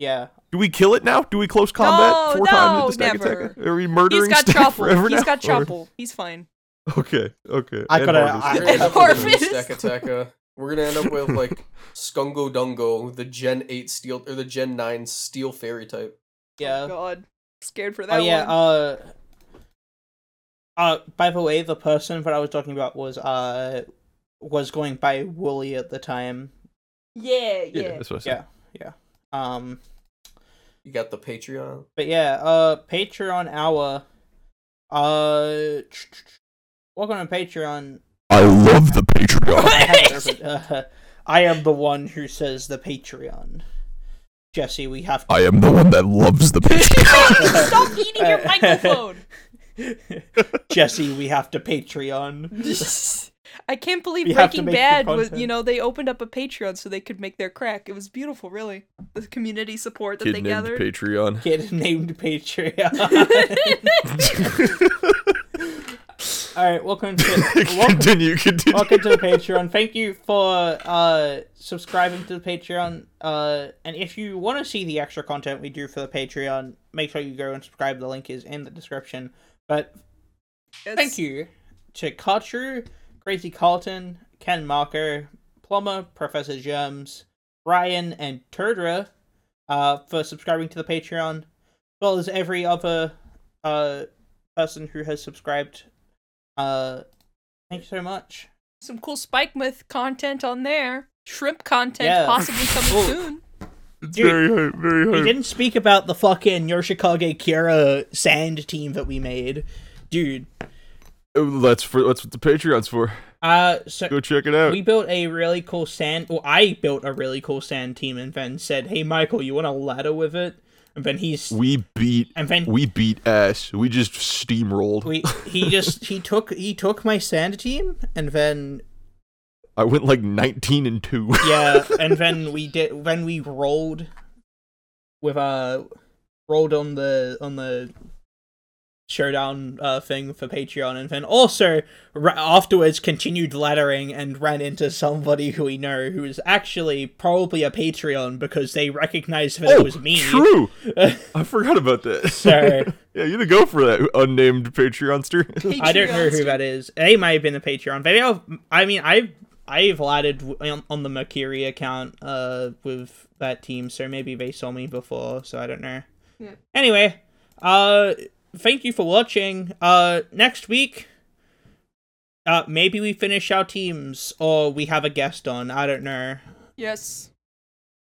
Yeah. Do we kill it now? Do we close combat no, four no, times with the Stack Attack? Are we murdering Stack forever now? He's got Chopple. Or? He's fine. Okay. Okay. I gotta. Corphish. Stack Attack. We're gonna end up with like Skungo Dungo, the Gen eight Steel or the Gen nine Steel Fairy type. Yeah. Oh God. Scared for that. Oh yeah. One. Uh. Uh, by the way, the person that I was talking about was uh was going by Wooly at the time. Yeah, yeah, yeah. That's what I said. Yeah, yeah. Um, you got the Patreon, but yeah, uh, Patreon hour. Uh, welcome to Patreon. I love the Patreon. I am the one who says the Patreon. Jesse, we have. To- I am the one that loves the Patreon. Stop eating your microphone. Jesse, we have to Patreon. I can't believe we Breaking Bad was, you know, they opened up a Patreon so they could make their crack. It was beautiful, really. The community support that Kid they named gathered. Patreon. Kid named Patreon. All right, welcome to welcome, continue, continue. Welcome to the Patreon. Thank you for uh, subscribing to the Patreon. Uh, and if you want to see the extra content we do for the Patreon, make sure you go and subscribe. The link is in the description. But it's... thank you to Kotru, Crazy Carlton, Ken Marker, Plumber, Professor Germs, Ryan, and Turdra uh, for subscribing to the Patreon, as well as every other uh, person who has subscribed. Uh, thank you so much. Some cool Spike Myth content on there. Shrimp content yeah. possibly coming soon. It's Dude, very hard, very hard. We didn't speak about the fucking Yoshikage Kira sand team that we made. Dude. That's for that's what the Patreon's for. Uh so go check it out. We built a really cool sand well, I built a really cool sand team and then said, hey Michael, you want a ladder with it? And then he's We beat and then we beat ass. We just steamrolled. We he just he took he took my sand team and then I went like nineteen and two. Yeah, and then we did. Then we rolled with uh rolled on the on the showdown uh, thing for Patreon, and then also ra- afterwards continued laddering and ran into somebody who we know who is actually probably a Patreon because they recognized that oh, it was me. True. I forgot about that. So yeah, you had to go for that unnamed Patreonster. Patreonster. I don't know who that is. They might have been a Patreon. They have, I mean, I've. I've ladded on the Mercury account uh, with that team, so maybe they saw me before, so I don't know. Yeah. Anyway, uh, thank you for watching. Uh, next week, uh, maybe we finish our teams, or we have a guest on. I don't know. Yes.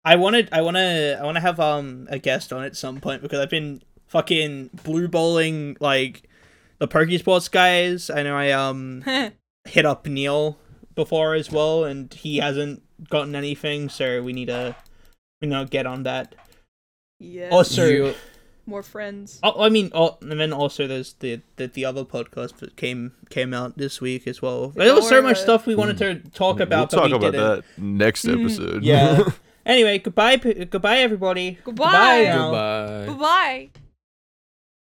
I wanted, I wanna, I wanna have um a guest on at some point because I've been fucking blue balling like the Pokesports guys. I know I um hit up Neil before as well, and he hasn't gotten anything, so we need to, you know, get on that. Yeah. Also, you... more friends. Oh, I mean, oh, and then also there's the, the the other podcast that came came out this week as well. There was so much stuff we wanted to talk about. We'll talk but we about didn't. That next episode. Yeah. Anyway, goodbye, goodbye, everybody. Goodbye. Goodbye. Goodbye. Goodbye.